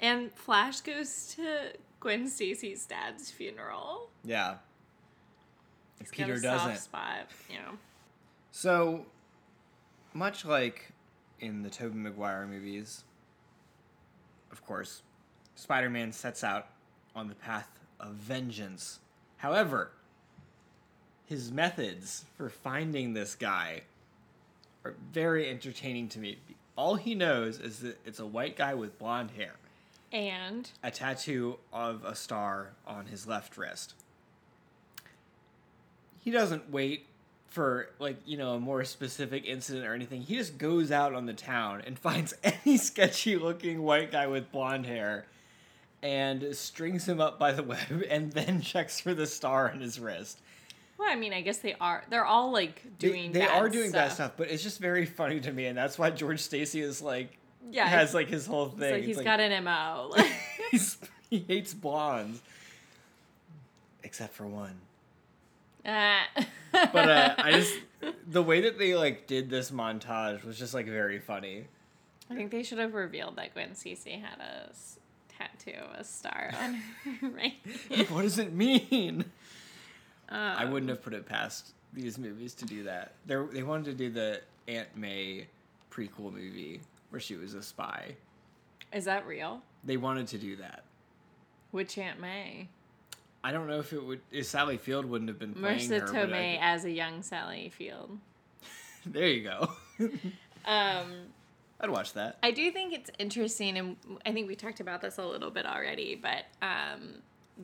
And Flash goes to Gwen Stacy's dad's funeral. Yeah. He's Peter doesn't. Soft spot, you know. So, much like in the Tobey Maguire movies, of course, Spider-Man sets out on the path of vengeance. However, his methods for finding this guy are very entertaining to me. All he knows is that it's a white guy with blonde hair. And a tattoo of a star on his left wrist. He doesn't wait for, like, you know, a more specific incident or anything. He just goes out on the town and finds any sketchy-looking white guy with blonde hair and strings him up by the web and then checks for the star on his wrist. Well, I mean, I guess they are. They're all, like, doing bad stuff. They are doing bad stuff, but it's just very funny to me, and that's why George Stacy is, like, yeah, has, like, his whole thing. Like, he's like, got an MO. He hates blondes. Except for one. But I just, the way that they, like, did this montage was just, like, very funny. I think they should have revealed that Gwen Stacy had a tattoo, a star on her right. What does it mean? I wouldn't have put it past these movies to do that. They wanted to do the Aunt May prequel movie where she was a spy. Is that real? They wanted to do that. Which Aunt May? I don't know if it would. If Sally Field wouldn't have been playing Marissa her. Marissa Tomei as a young Sally Field. There you go. I'd watch that. I do think it's interesting, and I think we talked about this a little bit already, but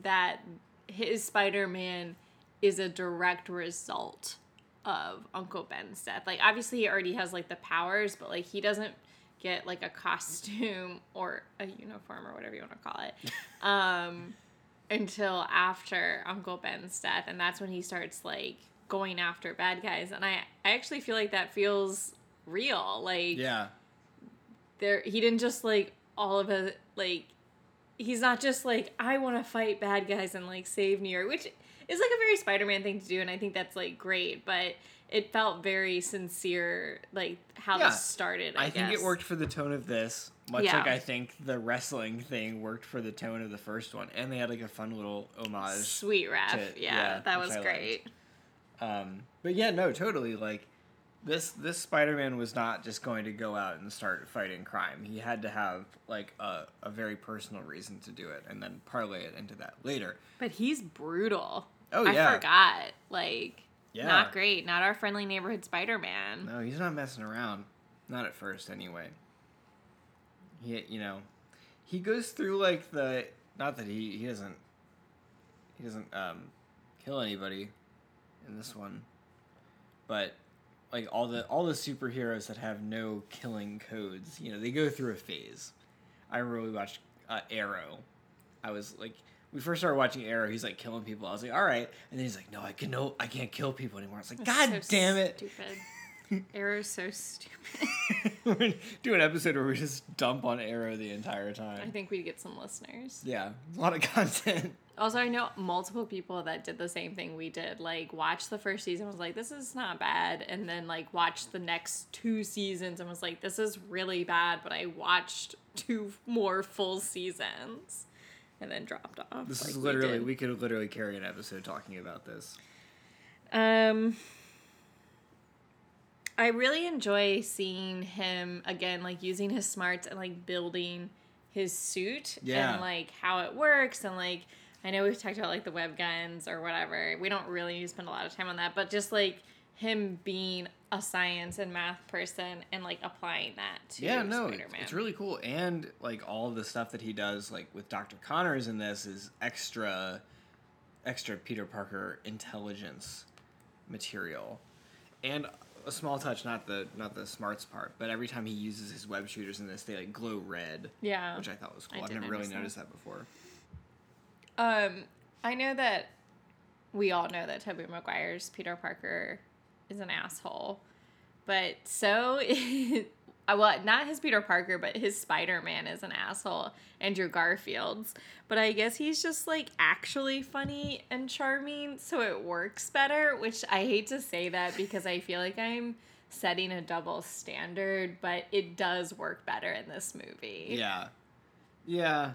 that his Spider-Man is a direct result of Uncle Ben's death. Like, obviously, he already has, like, the powers, but, like, he doesn't get, like, a costume or a uniform or whatever you want to call it. Until after Uncle Ben's death, and that's when he starts, like, going after bad guys. And I actually feel like that feels real. Like, yeah. He didn't just, like, all of a, like, he's not just, like, I want to fight bad guys and, like, save New York, which is, like, a very Spider-Man thing to do, and I think that's, like, great, but it felt very sincere, like, how this started, I guess. I think it worked for the tone of this. Much like I think the wrestling thing worked for the tone of the first one. And they had like a fun little homage. Sweet ref. That was great. But yeah, no, totally. Like this Spider-Man was not just going to go out and start fighting crime. He had to have like a very personal reason to do it and then parlay it into that later. But he's brutal. Oh, yeah. I forgot. Like, not great. Not our friendly neighborhood Spider-Man. No, he's not messing around. Not at first, anyway. He goes through like the, not that he doesn't kill anybody in this one, but like all the superheroes that have no killing codes, they go through a phase. I remember we watched Arrow. I was like, we first started watching Arrow. He's like killing people. I was like, all right, and then he's like, no, I can't kill people anymore. It's like, God damn it. Stupid. Arrow's so stupid. We're going to do an episode where we just dump on Arrow the entire time. I think we'd get some listeners. Yeah, a lot of content. Also, I know multiple people that did the same thing we did. Like, watched the first season, was like, this is not bad. And then, like, watched the next two seasons and was like, this is really bad. But I watched two more full seasons and then dropped off. This is literally, we could literally carry an episode talking about this. I really enjoy seeing him, again, like, using his smarts and, like, building his suit and, like, how it works. And, like, I know we've talked about, like, the web guns or whatever. We don't really spend a lot of time on that. But just, like, him being a science and math person and, like, applying that to Spider-Man. It's really cool. And, like, all the stuff that he does, like, with Dr. Connors in this is extra Peter Parker intelligence material. And a small touch, not the smarts part, but every time he uses his web shooters in this, they like glow red. Yeah, which I thought was cool. I've never really noticed that before. I know that we all know that Tobey Maguire's Peter Parker is an asshole, but so is, well, not his Peter Parker, but his Spider-Man is an asshole, Andrew Garfield's. But I guess he's just, like, actually funny and charming, so it works better, which I hate to say that because I feel like I'm setting a double standard, but it does work better in this movie. Yeah. Yeah.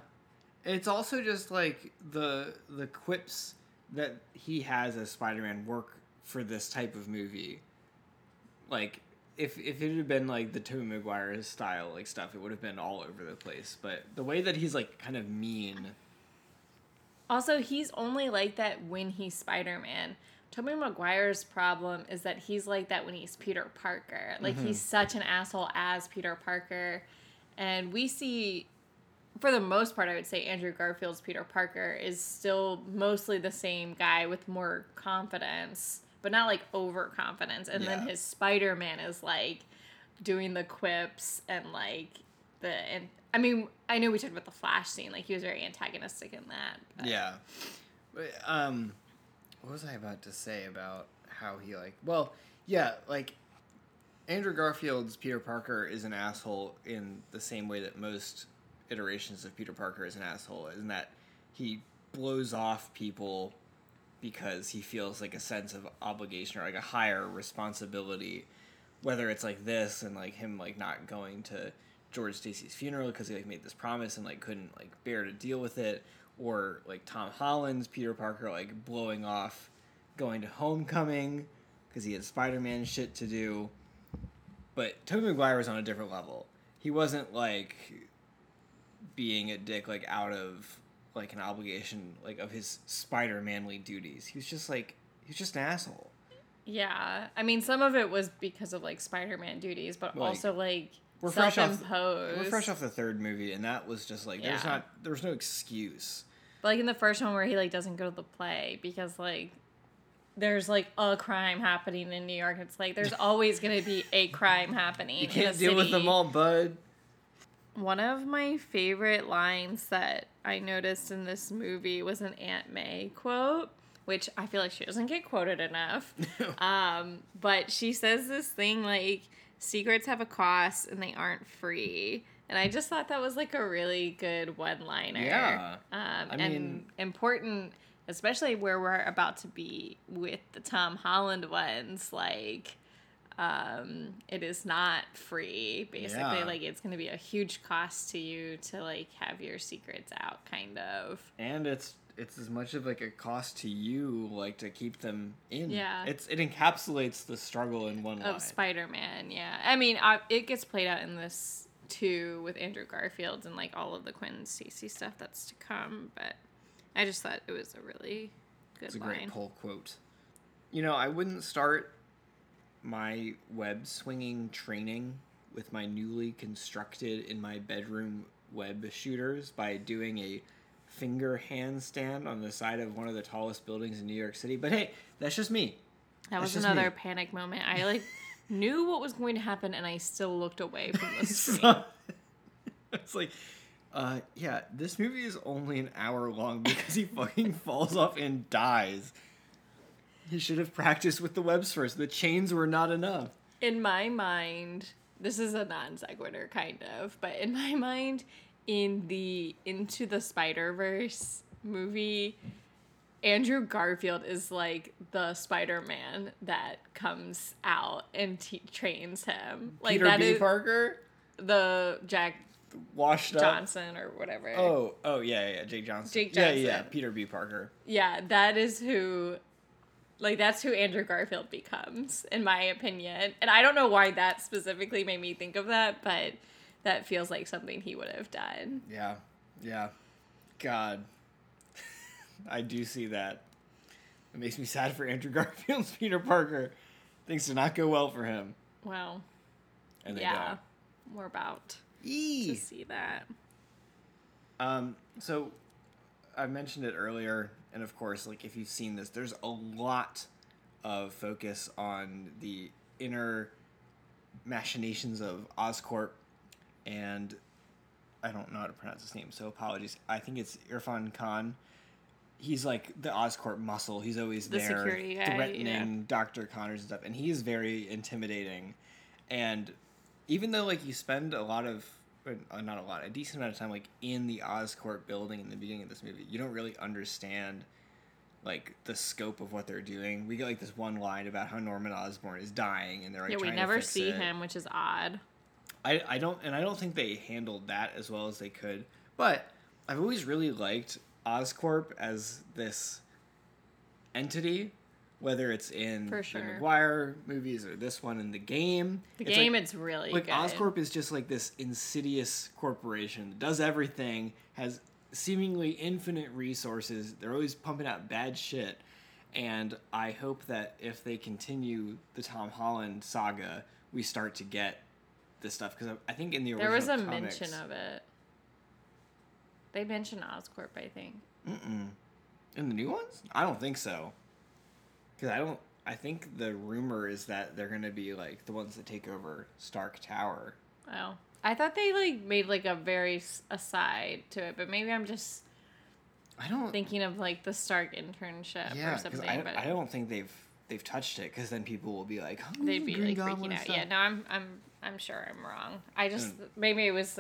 It's also just, like, the quips that he has as Spider-Man work for this type of movie. Like, if it had been, like, the Tobey Maguire style, like, stuff, it would have been all over the place. But the way that he's, like, kind of mean. Also, he's only like that when he's Spider-Man. Tobey Maguire's problem is that he's like that when he's Peter Parker. Like, he's such an asshole as Peter Parker. And we see, for the most part, I would say Andrew Garfield's Peter Parker is still mostly the same guy with more confidence, but not, like, overconfidence. And then his Spider-Man is, like, doing the quips and, like, the... And I mean, I know we talked about the Flash scene. Like, he was very antagonistic in that. But. Yeah. What was I about to say about how he, like... Well, yeah, like, Andrew Garfield's Peter Parker is an asshole in the same way that most iterations of Peter Parker is an asshole, in that he blows off people... because he feels like a sense of obligation or like a higher responsibility, whether it's like this and like him like not going to George Stacy's funeral because he like made this promise and like couldn't like bear to deal with it, or like Tom Holland's Peter Parker like blowing off going to Homecoming because he had Spider-Man shit to do. But Tobey Maguire was on a different level. He wasn't like being a dick like out of like an obligation, like of his Spider-Manly duties. He was just like, he was just an asshole. Yeah, I mean, some of it was because of like Spider-Man duties, but like, also like we're fresh off the third movie, and that was just like there was no excuse. But like in the first one, where he like doesn't go to the play because like there's like a crime happening in New York. It's like there's always gonna be a crime happening. You can't deal with them all, bud. One of my favorite lines that I noticed in this movie was an Aunt May quote, which I feel like she doesn't get quoted enough. But she says this thing like, secrets have a cost and they aren't free. And I just thought that was like a really good one-liner. Yeah. I mean, important, especially where we're about to be with the Tom Holland ones, like... it is not free, basically. Yeah. Like, it's going to be a huge cost to you to, like, have your secrets out, kind of. And it's as much of, like, a cost to you, like, to keep them in. Yeah. It encapsulates the struggle in one line. Of Spider-Man, yeah. I mean, it gets played out in this, too, with Andrew Garfield and, like, all of the Gwen Stacy stuff that's to come, but I just thought it was a really good line. It's a great pull quote. You know, I wouldn't start... my web swinging training with my newly constructed in my bedroom web shooters by doing a finger handstand on the side of one of the tallest buildings in New York City. But hey, that's just me. That was another panic moment. I like knew what was going to happen and I still looked away from the screen. It's like, yeah, this movie is only an hour long because he fucking falls off and dies. He should have practiced with the webs first. The chains were not enough. In my mind, this is a non sequitur kind of, but in my mind, in the Into the Spider-Verse movie, Andrew Garfield is like the Spider-Man that comes out and trains him. Like Peter B. Parker? The Jack washed Johnson up. Or whatever. Oh yeah, Jake Johnson. Yeah, Peter B. Parker. Yeah, that is who... Like, that's who Andrew Garfield becomes, in my opinion. And I don't know why that specifically made me think of that, but that feels like something he would have done. Yeah. Yeah. God. I do see that. It makes me sad for Andrew Garfield's Peter Parker. Things did not go well for him. Well. And they don't. We're about to see that. So, I mentioned it earlier... And of course, like if you've seen this, there's a lot of focus on the inner machinations of Oscorp, and I don't know how to pronounce his name, so apologies. I think it's Irfan Khan, he's like the Oscorp muscle. He's always the there security guy, threatening Dr. Connors and stuff. And he is very intimidating. And even though like you spend a lot of, not a lot, a decent amount of time like in the Oscorp building in the beginning of this movie, you don't really understand like the scope of what they're doing. We get like this one line about how Norman Osborn is dying and they're like trying to fix it. Yeah, we never see him, which is odd. I don't think they handled that as well as they could. But I've always really liked Oscorp as this entity, whether it's in the Maguire movies or this one in The Game. It's really good. Like, Oscorp is just like this insidious corporation that does everything, has seemingly infinite resources. They're always pumping out bad shit. And I hope that if they continue the Tom Holland saga, we start to get this stuff. Because I think in the original comics... There was a mention of it. They mentioned Oscorp, I think. Mm-mm. In the new ones? I don't think so. Because I think the rumor is that they're going to be, like, the ones that take over Stark Tower. Oh. I thought they, like, made, like, a very aside to it. But maybe I'm just thinking of, like, the Stark internship or something. Yeah, because I don't think they've touched it. Because then people will be like, oh, they'd be, like, freaking out. Yeah, no, I'm sure I'm wrong. I just... Maybe it was...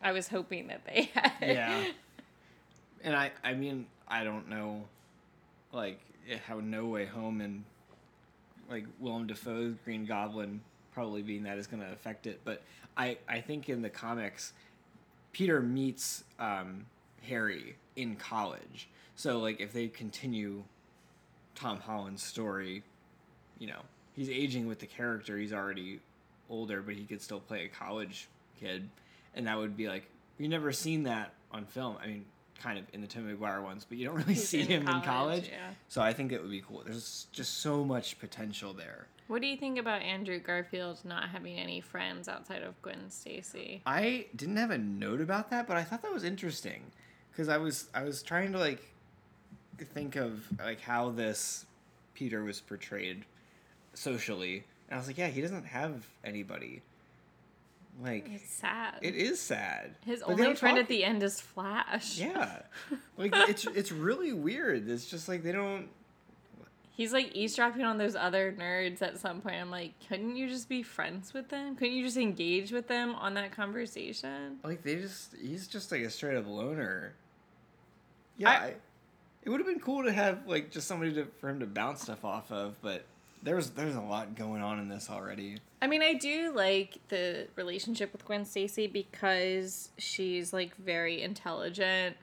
I was hoping that they had. Yeah. And I mean, I don't know, like, how No Way Home and, like, Willem Dafoe's Green Goblin probably being that is going to affect it. But I think in the comics, Peter meets Harry in college. So, like, if they continue Tom Holland's story, you know, he's aging with the character. He's already older, but he could still play a college kid. And that would be like, you've never seen that on film. I mean, kind of in the Tobey Maguire ones, but you don't really see him in college. Yeah. So I think it would be cool. There's just so much potential there. What do you think about Andrew Garfield not having any friends outside of Gwen Stacy? I didn't have a note about that, but I thought that was interesting. Because I was trying to, like, think of, like, how this Peter was portrayed socially. And I was like, yeah, he doesn't have anybody. Like, it's sad. It is sad. His only friend at the end is Flash. Yeah. Like, it's really weird. It's just like they don't... He's like eavesdropping on those other nerds at some point. I'm like, couldn't you just be friends with them? Couldn't you just engage with them on that conversation? Like, he's just like a straight up loner. Yeah. It would have been cool to have, like, just somebody for him to bounce stuff off of, but... There's a lot going on in this already. I mean, I do like the relationship with Gwen Stacy because she's, like, very intelligent.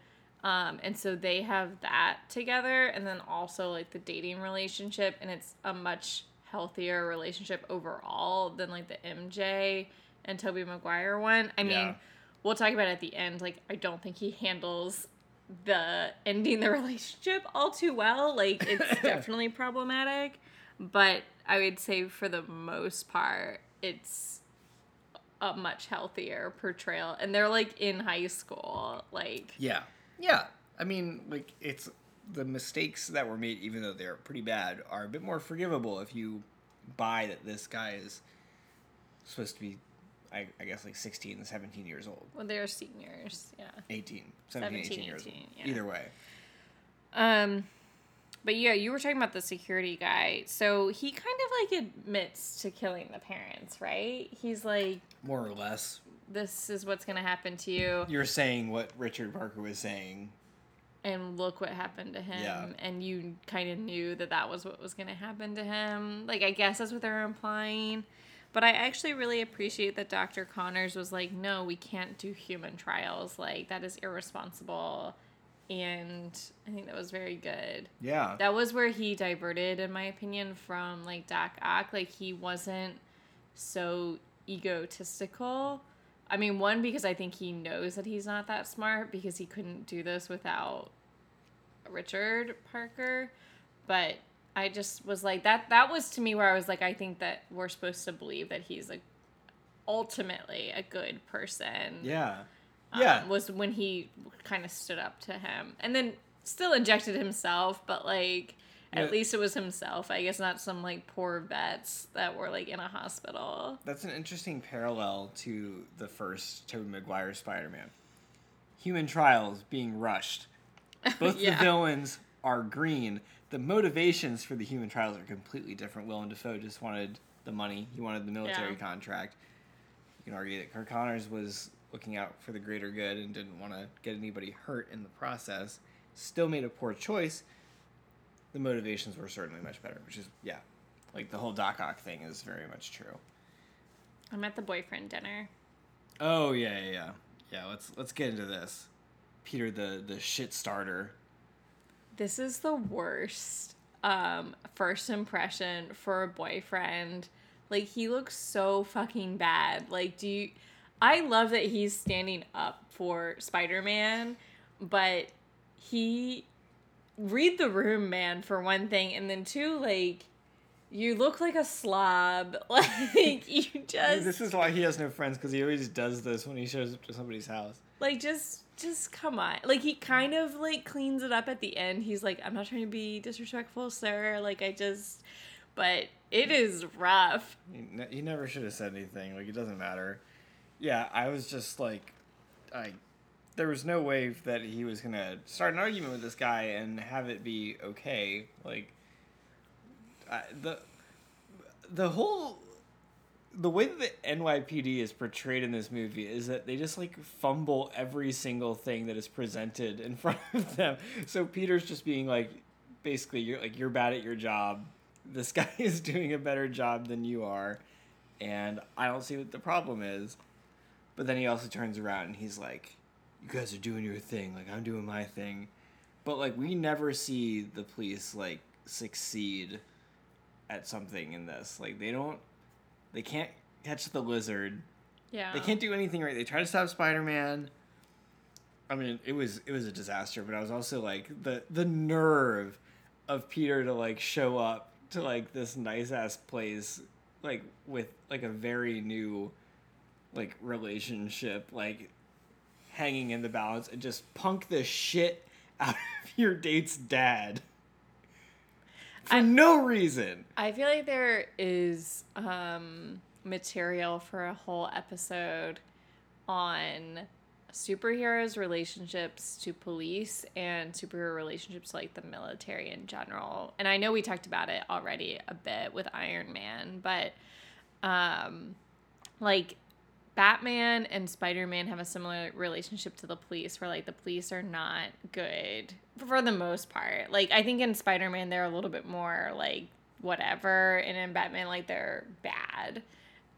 And so they have that together. And then also, like, the dating relationship. And it's a much healthier relationship overall than, like, the MJ and Tobey Maguire one. I mean, we'll talk about it at the end. Like, I don't think he handles the ending the relationship all too well. Like, it's definitely problematic. But I would say for the most part, it's a much healthier portrayal. And they're, like, in high school. Like, yeah. Yeah. I mean, like, it's the mistakes that were made, even though they're pretty bad, are a bit more forgivable if you buy that this guy is supposed to be, I guess, like 16 and 17 years old. Well, they're seniors. Yeah. 17, 18 years old. Yeah. Either way. But yeah, you were talking about the security guy. So he kind of, like, admits to killing the parents, right? He's like... More or less. This is what's going to happen to you. You're saying what Richard Parker was saying. And look what happened to him. Yeah. And you kind of knew that that was what was going to happen to him. Like, I guess that's what they're implying. But I actually really appreciate that Dr. Connors was like, no, we can't do human trials. Like, that is irresponsible. And I think that was very good. Yeah. That was where he diverted, in my opinion, from, like, Doc Ock. Like, he wasn't so egotistical. I mean, one, because I think he knows that he's not that smart because he couldn't do this without Richard Parker. But I just was like, that was to me where I was like, I think that we're supposed to believe that he's, like, ultimately a good person. Yeah. Yeah, was when he kind of stood up to him. And then still injected himself, but, like, at least it was himself. I guess not some, like, poor vets that were, like, in a hospital. That's an interesting parallel to the first Tobey Maguire Spider-Man. Human trials being rushed. Both the villains are green. The motivations for the human trials are completely different. Willem Dafoe just wanted the money. He wanted the military contract. You can argue that Kurt Connors was looking out for the greater good and didn't want to get anybody hurt in the process. Still made a poor choice. The motivations were certainly much better, which is, like the whole Doc Ock thing is very much true. I'm at the boyfriend dinner. Oh, yeah. Yeah, let's get into this. Peter, the shit starter. This is the worst first impression for a boyfriend. Like, he looks so fucking bad. Like, I love that he's standing up for Spider-Man, but he... Read the room, man, for one thing, and then two, like... You look like a slob. Like, you just... This is why he has no friends, because he always does this when he shows up to somebody's house. Like, just come on. Like, he kind of, like, cleans it up at the end. He's like, I'm not trying to be disrespectful, sir. Like, I just... But it is rough. He never should have said anything. Like, it doesn't matter. Yeah, I was just, like... There was no way that he was going to start an argument with this guy and have it be okay. Like... The way that the NYPD is portrayed in this movie is that they just, like, fumble every single thing that is presented in front of them. So Peter's just being, like, basically, you're bad at your job. This guy is doing a better job than you are, and I don't see what the problem is. But then he also turns around and he's like, you guys are doing your thing. Like, I'm doing my thing. But, like, we never see the police, like, succeed at something in this. Like, they can't catch the lizard. Yeah. They can't do anything right. They try to stop Spider-Man. I mean, it was a disaster, but I was also like, the nerve of Peter to, like, show up to, like, this nice ass place, like, with, like, a very new, like, relationship, like, hanging in the balance, and just punk the shit out of your date's dad. For no reason. I feel like there is material for a whole episode on superheroes' relationships to police and superhero relationships to, like, the military in general. And I know we talked about it already a bit with Iron Man, but like, Batman and Spider-Man have a similar relationship to the police, where, like, the police are not good for the most part. Like, I think in Spider-Man, they're a little bit more, like, whatever. And in Batman, like, they're bad.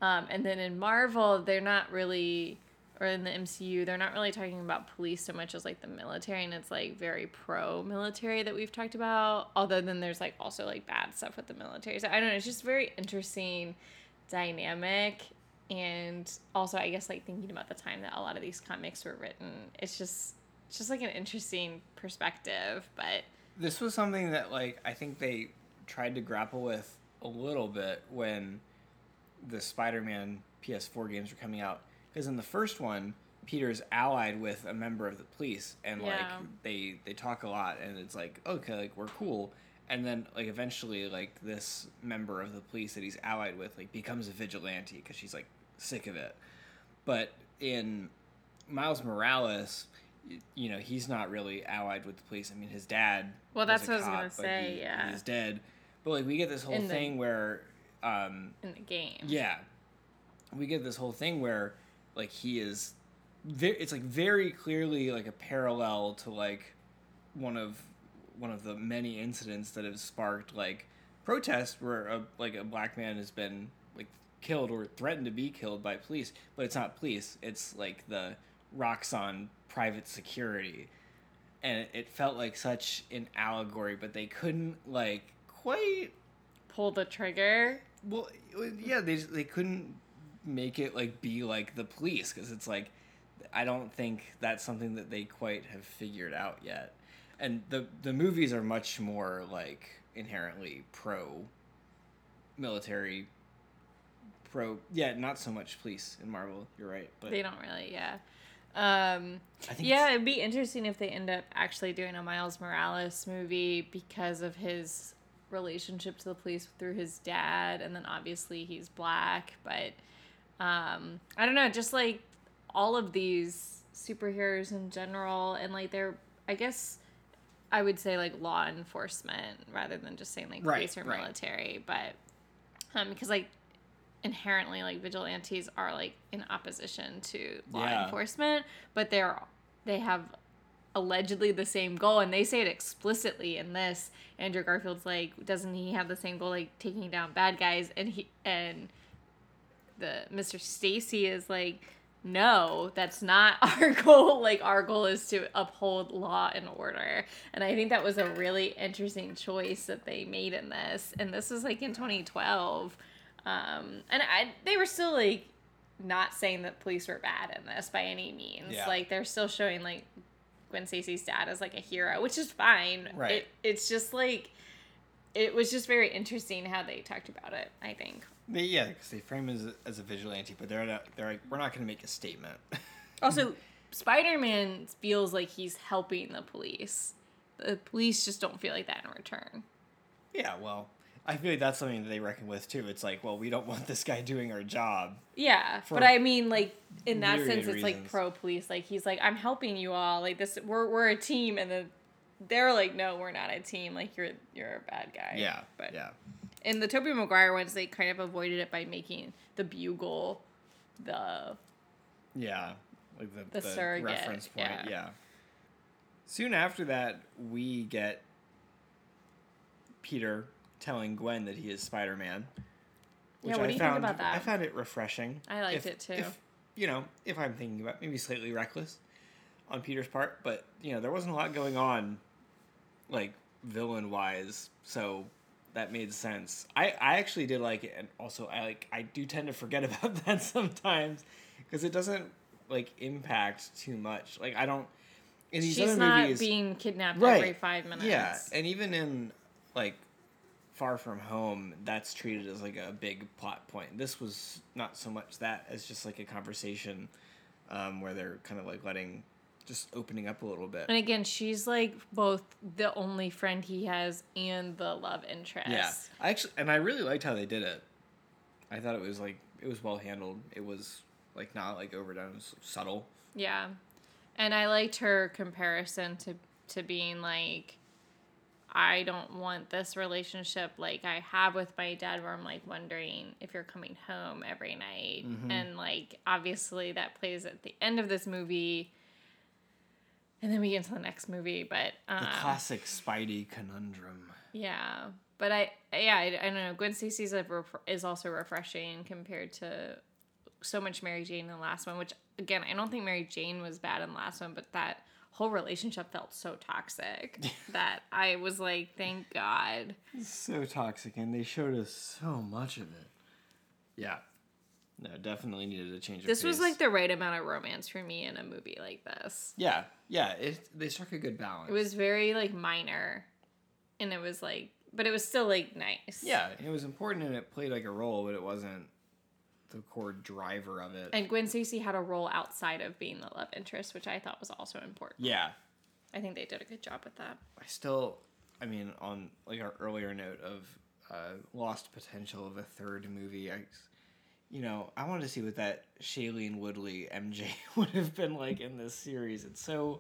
And then in Marvel, they're not really, or in the MCU, they're not really talking about police so much as, like, the military. And it's, like, very pro-military that we've talked about. Although then there's, like, also, like, bad stuff with the military. So, I don't know. It's just very interesting dynamic. And also, I guess, like, thinking about the time that a lot of these comics were written, it's just like an interesting perspective. But this was something that, like, I think they tried to grapple with a little bit when the Spider-Man PS4 games were coming out, because in the first one, Peter's allied with a member of the police, and like they talk a lot, and it's like, okay, like, we're cool. And then, like, eventually, like, this member of the police that he's allied with, like, becomes a vigilante because she's, like, sick of it. But in Miles Morales, you know, he's not really allied with the police. I mean, his dad. Well, that's what cop. I was gonna say. He's dead. But, like, we get this whole thing where in the game. Yeah, we get this whole thing where, like, he is. It's, like, very clearly, like, a parallel to, like, one of the many incidents that have sparked, like, protests where a black man has been, like, killed or threatened to be killed by police, but it's not police. It's, like, the Roxxon private security. And it felt like such an allegory, but they couldn't, like, quite... Pull the trigger? Well, yeah, they couldn't make it, like, be like the police, because it's, like, I don't think that's something that they quite have figured out yet. And the movies are much more, like, inherently pro-military, not so much police in Marvel, you're right. But they don't really, it'd be interesting if they end up actually doing a Miles Morales movie because of his relationship to the police through his dad, and then obviously he's black, but I don't know, just, like, all of these superheroes in general, and, like, they're, I guess... I would say like law enforcement rather than just saying like police or military, but because like inherently like vigilantes are like in opposition to law enforcement, but they have allegedly the same goal, and they say it explicitly in this. Andrew Garfield's like, doesn't he have the same goal, like taking down bad guys? And the Mr. Stacy is like, no, that's not our goal. Like, our goal is to uphold law and order. And I think that was a really interesting choice that they made in this. And this was, like, in 2012. They were still, like, not saying that police were bad in this by any means. Yeah. Like, they're still showing, like, Gwen Stacy's dad as, like, a hero, which is fine. Right. It's just, like, it was just very interesting how they talked about it, I think. Yeah, because they frame it as a vigilante, but they're like, we're not going to make a statement. Also, Spider-Man feels like he's helping the police. The police just don't feel like that in return. Yeah, well, I feel like that's something that they reckon with, too. It's like, well, we don't want this guy doing our job. Yeah, but I mean, like, in that sense, it's, like, pro-police. Like, he's like, I'm helping you all. Like, this, we're a team, and then they're like, no, we're not a team. Like, you're a bad guy. Yeah, but yeah. And the Tobey Maguire ones, they kind of avoided it by making the bugle, the surrogate reference point. Yeah. Soon after that, we get Peter telling Gwen that he is Spider-Man. Which what do you think about that? I found it refreshing. I liked it too. If I'm thinking about, maybe slightly reckless on Peter's part, but there wasn't a lot going on, like villain-wise, so. That made sense. I actually did like it, and also I do tend to forget about that sometimes because it doesn't like impact too much. Like I don't. In these She's other not movies, being kidnapped every 5 minutes. Yeah, and even in like Far From Home, that's treated as like a big plot point. This was not so much that as just like a conversation where they're kind of like just opening up a little bit. And again, she's like both the only friend he has and the love interest. Yeah. I really liked how they did it. I thought it was well handled. It was like not like overdone. It was subtle. Yeah. And I liked her comparison to being like, I don't want this relationship like I have with my dad where I'm like wondering if you're coming home every night. Mm-hmm. And like, obviously that plays at the end of this movie. And then we get into the next movie, but... the classic Spidey conundrum. Yeah, but I don't know. Gwen Stacy is also refreshing compared to so much Mary Jane in the last one, which, again, I don't think Mary Jane was bad in the last one, but that whole relationship felt so toxic that I was like, thank God. So toxic, and they showed us so much of it. Yeah. No, definitely needed a change of pace. This was like the right amount of romance for me in a movie like this. Yeah, yeah. They struck a good balance. It was very like minor, and it was like, but it was still like nice. Yeah, it was important and it played like a role, but it wasn't the core driver of it. And Gwen Stacy had a role outside of being the love interest, which I thought was also important. Yeah, I think they did a good job with that. I mean, on like our earlier note of lost potential of a third movie, I wanted to see what that Shailene Woodley MJ would have been like in this series. It's so...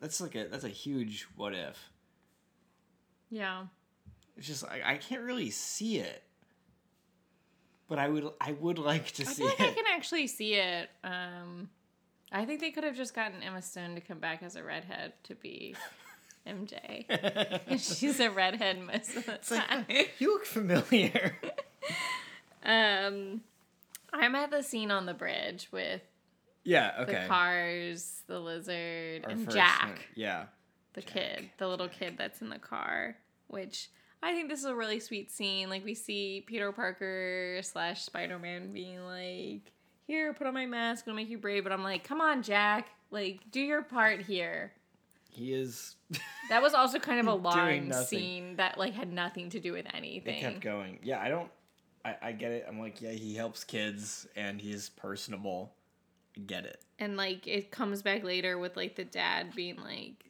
That's a huge what if. Yeah. It's just, I can't really see it. But I would like to see it. I feel like I can actually see it. I think they could have just gotten Emma Stone to come back as a redhead to be... MJ. She's a redhead most of the time. Like, you look familiar. I'm at the scene on the bridge with the cars, the lizard, and Jack. The little kid that's in the car, which I think this is a really sweet scene. Like, we see Peter Parker / Spider-Man being like, here, put on my mask, it'll make you brave. But I'm like, come on, Jack. Like, do your part here. He is... That was also kind of a long scene that, like, had nothing to do with anything. It kept going. Yeah, I get it. I'm like, yeah, he helps kids and he's personable. I get it. And like, it comes back later with like the dad being like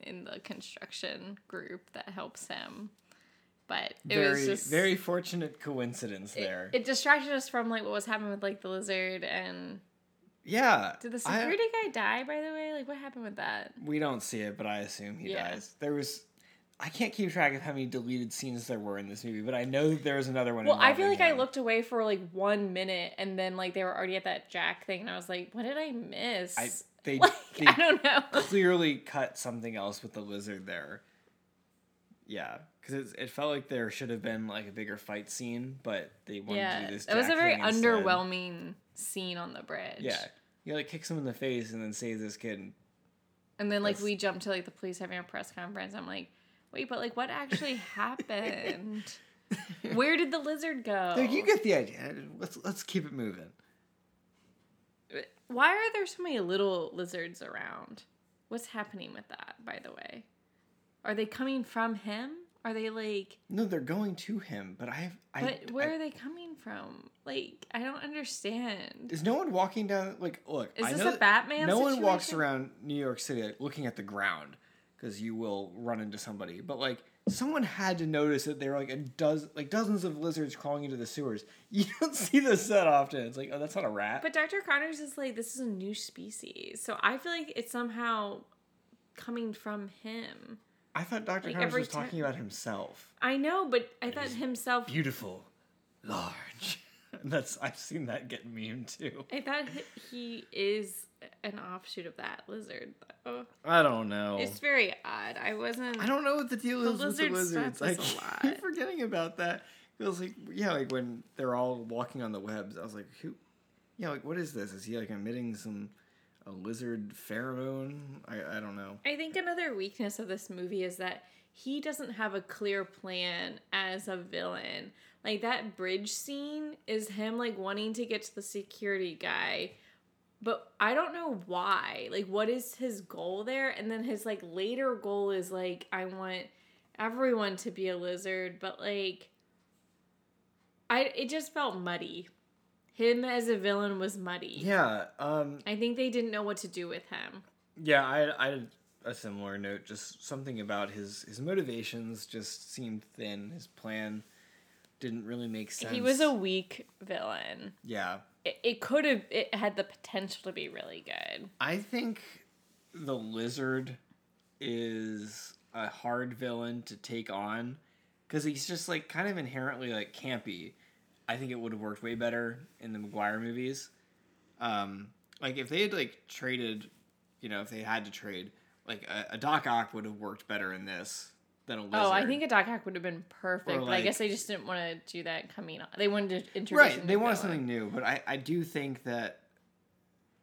in the construction group that helps him. But it was just very fortunate coincidence there. It distracted us from like what was happening with like the lizard and Yeah. Did the security guy die, by the way? Like, what happened with that? We don't see it, but I assume he dies. There was... I can't keep track of how many deleted scenes there were in this movie, but I know that there was another one. Well, I feel like I looked away for, like, 1 minute, and then, like, they were already at that Jack thing, and I was like, what did I miss? They I don't know. Clearly cut something else with the lizard there. Yeah, because it felt like there should have been, like, a bigger fight scene, but they wanted to do this Jack thing. It was a very underwhelming scene on the bridge. Yeah. You, like, kicks him in the face and then saves this kid. And then, like, we jump to, like, the police having a press conference. I'm like... Wait, but, like, what actually happened? Where did the lizard go? Dude, you get the idea. Let's keep it moving. Why are there so many little lizards around? What's happening with that, by the way? Are they coming from him? Are they, like... No, they're going to him, but where are they coming from? Like, I don't understand. Is no one walking down... Like, look, Is this a Batman situation? No one walks around New York City like, looking at the ground. Because you will run into somebody. But, like, someone had to notice that there were, like, dozens of lizards crawling into the sewers. You don't see this that often. It's like, oh, that's not a rat. But Dr. Connors is like, this is a new species. So I feel like it's somehow coming from him. I thought Dr. Connors was talking about himself. I know, but I thought himself... Beautiful. Large. I've seen that get memed, too. I thought he is... an offshoot of that lizard, though. I don't know. It's very odd. I don't know what the deal is with the lizards. I keep forgetting about that. It was like, yeah, like when they're all walking on the webs, I was like, who? Yeah, like what is this? Is he like emitting a lizard pheromone? I don't know. I think another weakness of this movie is that he doesn't have a clear plan as a villain. Like that bridge scene is him like wanting to get to the security guy. But I don't know why. Like, what is his goal there? And then his, like, later goal is, like, I want everyone to be a lizard. But, like, it just felt muddy. Him as a villain was muddy. Yeah. I think they didn't know what to do with him. Yeah, I had a similar note. Just something about his motivations just seemed thin. His plan didn't really make sense. He was a weak villain. Yeah. It had the potential to be really good. I think the lizard is a hard villain to take on because he's just like kind of inherently like campy. I think it would have worked way better in the Maguire movies. Like if they had like traded, you know, if they had to trade, like a Doc Ock would have worked better in this than a lizard. Oh, I think a Doc Ock would have been perfect, like, but I guess they just didn't want to do that coming on. They wanted to introduce right, they wanted something new, but I do think that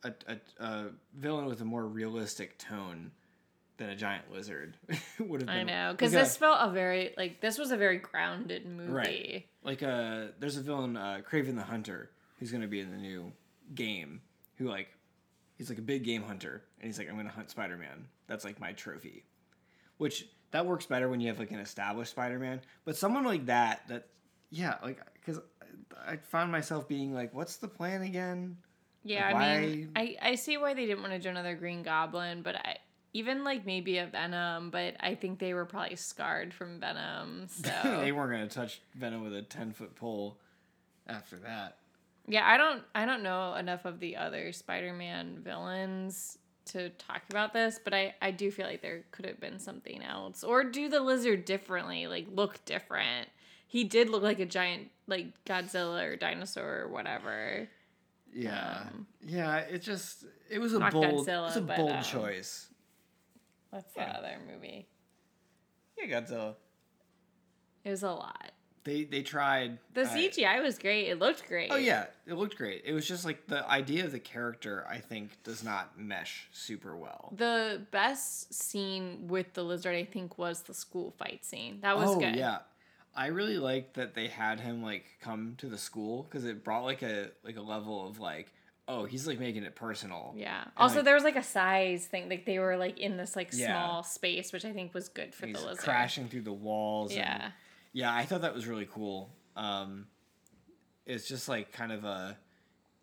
a villain with a more realistic tone than a giant lizard would have been. I know, because this felt this was a very grounded movie. Right. Like, there's a villain, Kraven the Hunter, who's going to be in the new game, who, like, he's like a big game hunter, and he's like, I'm going to hunt Spider-Man. That's, like, my trophy. Which... That works better when you have, like, an established Spider-Man. But someone like that, yeah, like, because I found myself being like, what's the plan again? Yeah, like, I see why they didn't want to do another Green Goblin, but even, like, maybe a Venom, but I think they were probably scarred from Venom, so. They weren't going to touch Venom with a 10-foot pole after that. Yeah, I don't know enough of the other Spider-Man villains to talk about this, but I do feel like there could have been something else. Or do the lizard differently, like, look different. He did look like a giant, like, Godzilla or dinosaur or whatever. Yeah. Yeah, it was a bold Godzilla, bold choice. What's the other movie? Yeah, Godzilla. It was a lot. They tried. The CGI was great. It looked great. Oh, yeah. It looked great. It was just, like, the idea of the character, I think, does not mesh super well. The best scene with the lizard, I think, was the school fight scene. That was good. Oh, yeah. I really liked that they had him, like, come to the school, because it brought, like, a level of, like, oh, he's, like, making it personal. Yeah. And also, like, there was, like, a size thing. Like, they were, like, in this, like, small space, which I think was good for the lizard. He's crashing through the walls. Yeah. Yeah, I thought that was really cool. It's just, like, kind of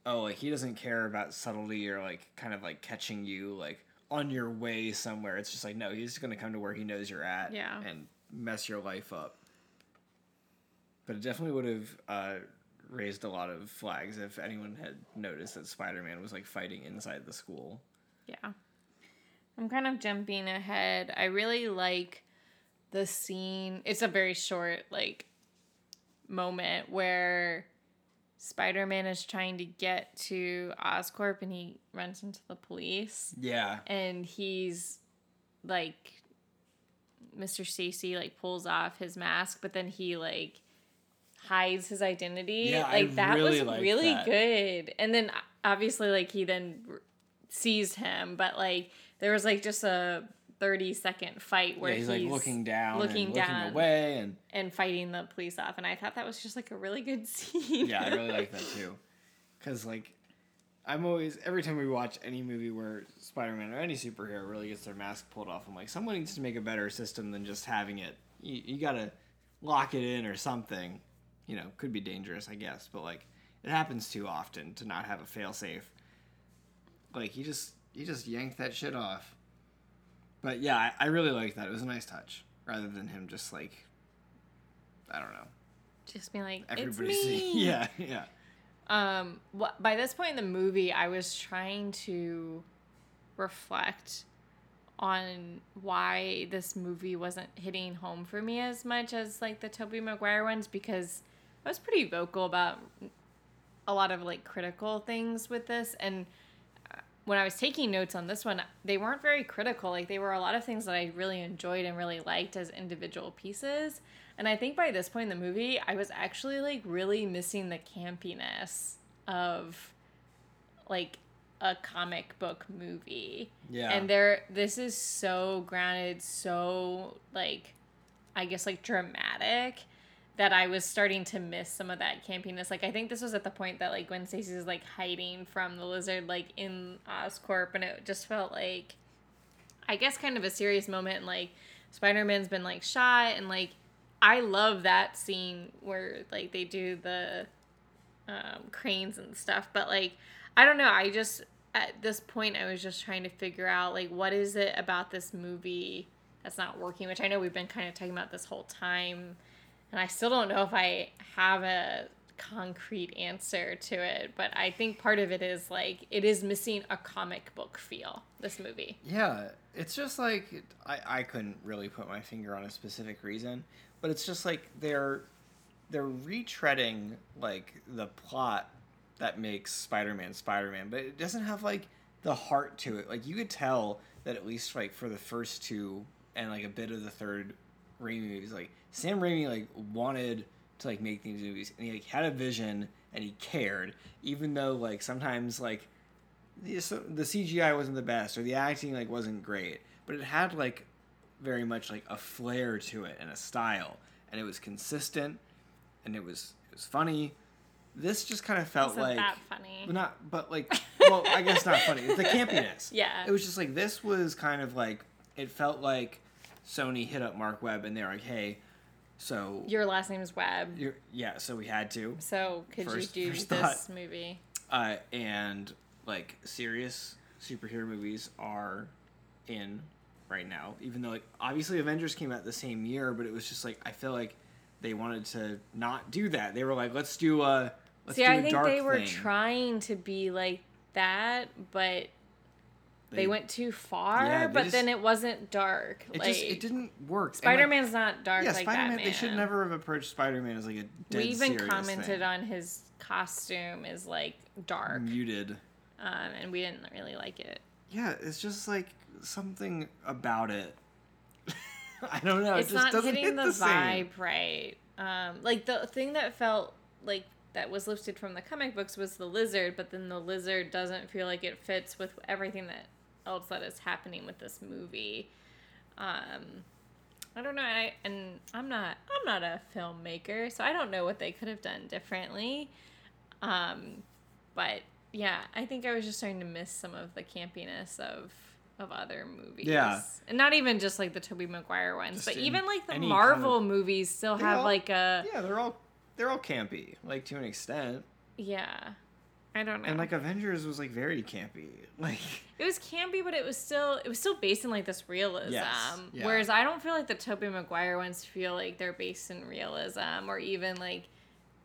like, he doesn't care about subtlety or, like, kind of, like, catching you, like, on your way somewhere. It's just, like, no, he's just going to come to where he knows you're at and mess your life up. But it definitely would have raised a lot of flags if anyone had noticed that Spider-Man was, like, fighting inside the school. Yeah. I'm kind of jumping ahead. I really like the scene. It's a very short, like, moment where Spider-Man is trying to get to Oscorp and he runs into the police. Yeah. And he's, like, Mr. Stacy, like, pulls off his mask, but then he, like, hides his identity. Yeah, like, that really was really that. Good. And then, obviously, like, he then sees him, but, like, there was, like, just a 30-second fight where he's like looking down, away, and fighting the police off. And I thought that was just like a really good scene. Yeah, I really like that too, because like I'm always, every time we watch any movie where Spider-Man or any superhero really gets their mask pulled off, I'm like, someone needs to make a better system than just having it. You gotta lock it in or something. You know, could be dangerous, I guess, but like it happens too often to not have a failsafe. Like he just yanked that shit off. But yeah, I really liked that. It was a nice touch, rather than him just like, I don't know, just being like, everybody's it's me. Yeah. By this point in the movie, I was trying to reflect on why this movie wasn't hitting home for me as much as like the Tobey Maguire ones, because I was pretty vocal about a lot of like critical things with this. And when I was taking notes on this one, they weren't very critical. Like, they were a lot of things that I really enjoyed and really liked as individual pieces. And I think by this point in the movie, I was actually, like, really missing the campiness of, like, a comic book movie. Yeah. And this is so grounded, so, like, I guess, like, dramatic, that I was starting to miss some of that campiness. Like, I think this was at the point that, like, Gwen Stacy is, like, hiding from the lizard, like, in Oscorp, and it just felt like, I guess, kind of a serious moment, and, like, Spider-Man's been, like, shot, and, like, I love that scene where, like, they do the cranes and stuff, but, like, I don't know, I just, at this point, I was just trying to figure out, like, what is it about this movie that's not working, which I know we've been kind of talking about this whole time. And I still don't know if I have a concrete answer to it, but I think part of it is, like, it is missing a comic book feel, this movie. Yeah, it's just, like, I couldn't really put my finger on a specific reason, but it's just, like, they're retreading, like, the plot that makes Spider-Man Spider-Man, but it doesn't have, like, the heart to it. Like, you could tell that at least, like, for the first two and, like, a bit of the third Raimi movies, like, Sam Raimi, like, wanted to, like, make these movies, and he, like, had a vision, and he cared, even though, like, sometimes, like, the CGI wasn't the best, or the acting, like, wasn't great, but it had, like, very much, like, a flair to it, and a style, and it was consistent, and it was funny. This just kind of felt like... It wasn't that funny. Not, but, like, well, I guess not funny. It's the campiness. Yeah. It was just, like, this was kind of, like, it felt like Sony hit up Mark Webb, and they're like, "Hey, so your last name is Webb. Yeah, so we had to. So could you do this movie?" And like serious superhero movies are in right now, even though like obviously Avengers came out the same year, but it was just like I feel like they wanted to not do that. They were like, "Let's do a dark thing." Trying to be like that, but they went too far, then it wasn't dark. It like, just it didn't work. Spider-Man's like, not dark like Spider-Man, that, man. They should never have approached Spider-Man as like a dead serious thing. We even commented on his costume is like dark. Muted. And we didn't really like it. Yeah, it's just like something about it. I don't know. It's not hitting the vibe right. Like the thing that felt like that was lifted from the comic books was the lizard, but then the lizard doesn't feel like it fits with everything that else that is happening with this movie. I don't know, and I'm not a filmmaker, so I don't know what they could have done differently. But yeah, I think I was just starting to miss some of the campiness of other movies. Yeah. And not even just like the Tobey Maguire ones, just but even like the Marvel kind of movies still have all, like a... Yeah, they're all campy, like to an extent. Yeah. I don't know. And like Avengers was like very campy. Like it was campy, but it was still based in like this realism. Yes. Yeah. Whereas I don't feel like the Tobey Maguire ones feel like they're based in realism or even like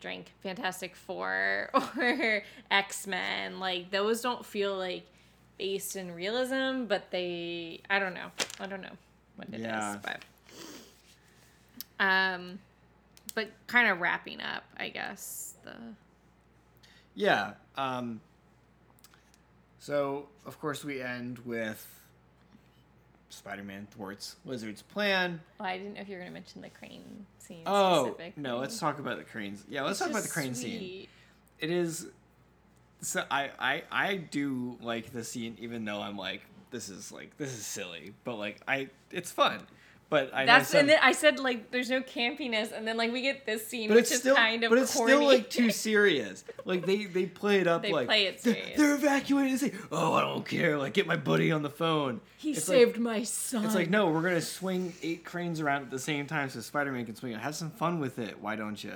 drink Fantastic Four or X-Men, like those don't feel like based in realism, but they, I don't know what it is, but kind of wrapping up, I guess, the. So of course we end with Spider-Man thwarts Lizard's plan. Well, I didn't know if you were going to mention the crane scene. Oh, no, let's talk about the cranes. Yeah, let's talk about the crane scene. It is, so I do like the scene, even though I'm like, this is silly, but like, it's fun. But I that's some, and then I said like there's no campiness, and then like we get this scene, which is still, kind of corny. But it's still like too serious. Like they play it up. They like play it serious. They're evacuating and say, "Oh, I don't care. Like get my buddy on the phone. He saved my son." It's like, no, we're gonna swing 8 cranes around at the same time so Spider-Man can swing it. Have some fun with it. Why don't you?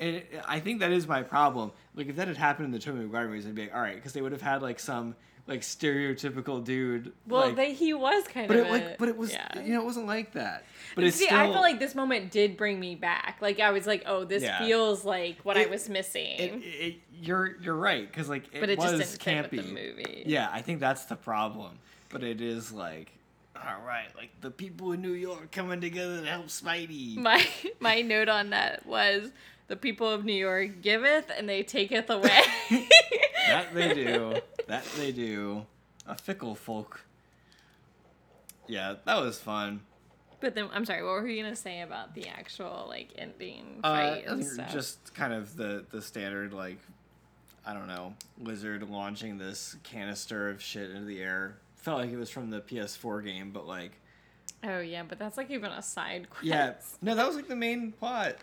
And I think that is my problem. Like if that had happened in the Tobey Maguire movies, I'd be like, all right, because they would have had like some. Like stereotypical dude. Well, like, he was kind of. But it was, you know, it wasn't like that. But it's still, I feel like this moment did bring me back. Like I was like, oh, this feels like what I was missing. You're right, because like it was just didn't campy. Fit with the movie. Yeah, I think that's the problem. But it is like, all right, like the people in New York coming together to help Spidey. My note on that was. The people of New York giveth and they taketh away. That they do. A fickle folk. Yeah, that was fun. But then, I'm sorry, what were you going to say about the actual, like, ending fight and stuff? Just kind of the standard, like, I don't know, Lizard launching this canister of shit into the air. Felt like it was from the PS4 game, but, like... Oh, yeah, but that's, like, even a side quest. Yeah. No, that was, like, the main plot.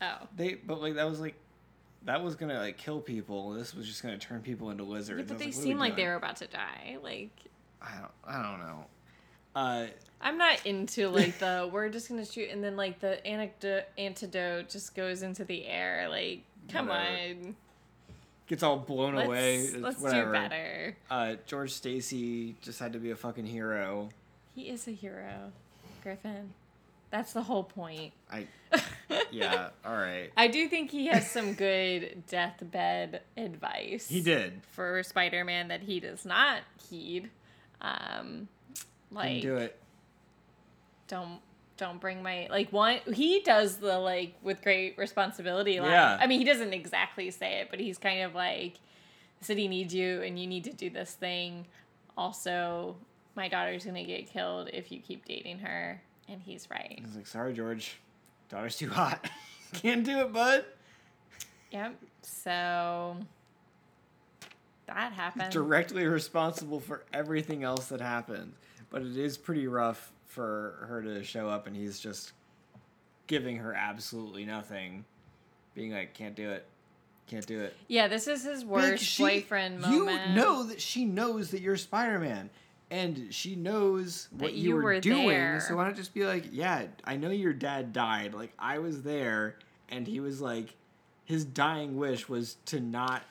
Oh. That was gonna like kill people. This was just gonna turn people into lizards. Yeah, but they seemed like they were about to die. Like I don't know. I'm not into like the we're just gonna shoot and then like the antidote just goes into the air. Like come on. Gets all blown away. Let's do better. George Stacy just had to be a fucking hero. He is a hero, Griffin. That's the whole point. Yeah, all right. I do think he has some good deathbed advice. He did. For Spider-Man that he does not heed. Like, do it. Don't bring my, like, one, he does the, like, with great responsibility line. Yeah. I mean, he doesn't exactly say it, but he's kind of like, the city needs you and you need to do this thing. Also, my daughter's going to get killed if you keep dating her. And he's right. He's like, sorry, George. Daughter's too hot. Can't do it, bud. Yep. So that happened. Directly responsible for everything else that happened. But it is pretty rough for her to show up and he's just giving her absolutely nothing. Being like, can't do it. Yeah, this is his worst boyfriend moment. You know that she knows that you're Spider-Man. And she knows what you were doing, there. So why not just be like, yeah, I know your dad died. Like, I was there, and he was like, his dying wish was to not...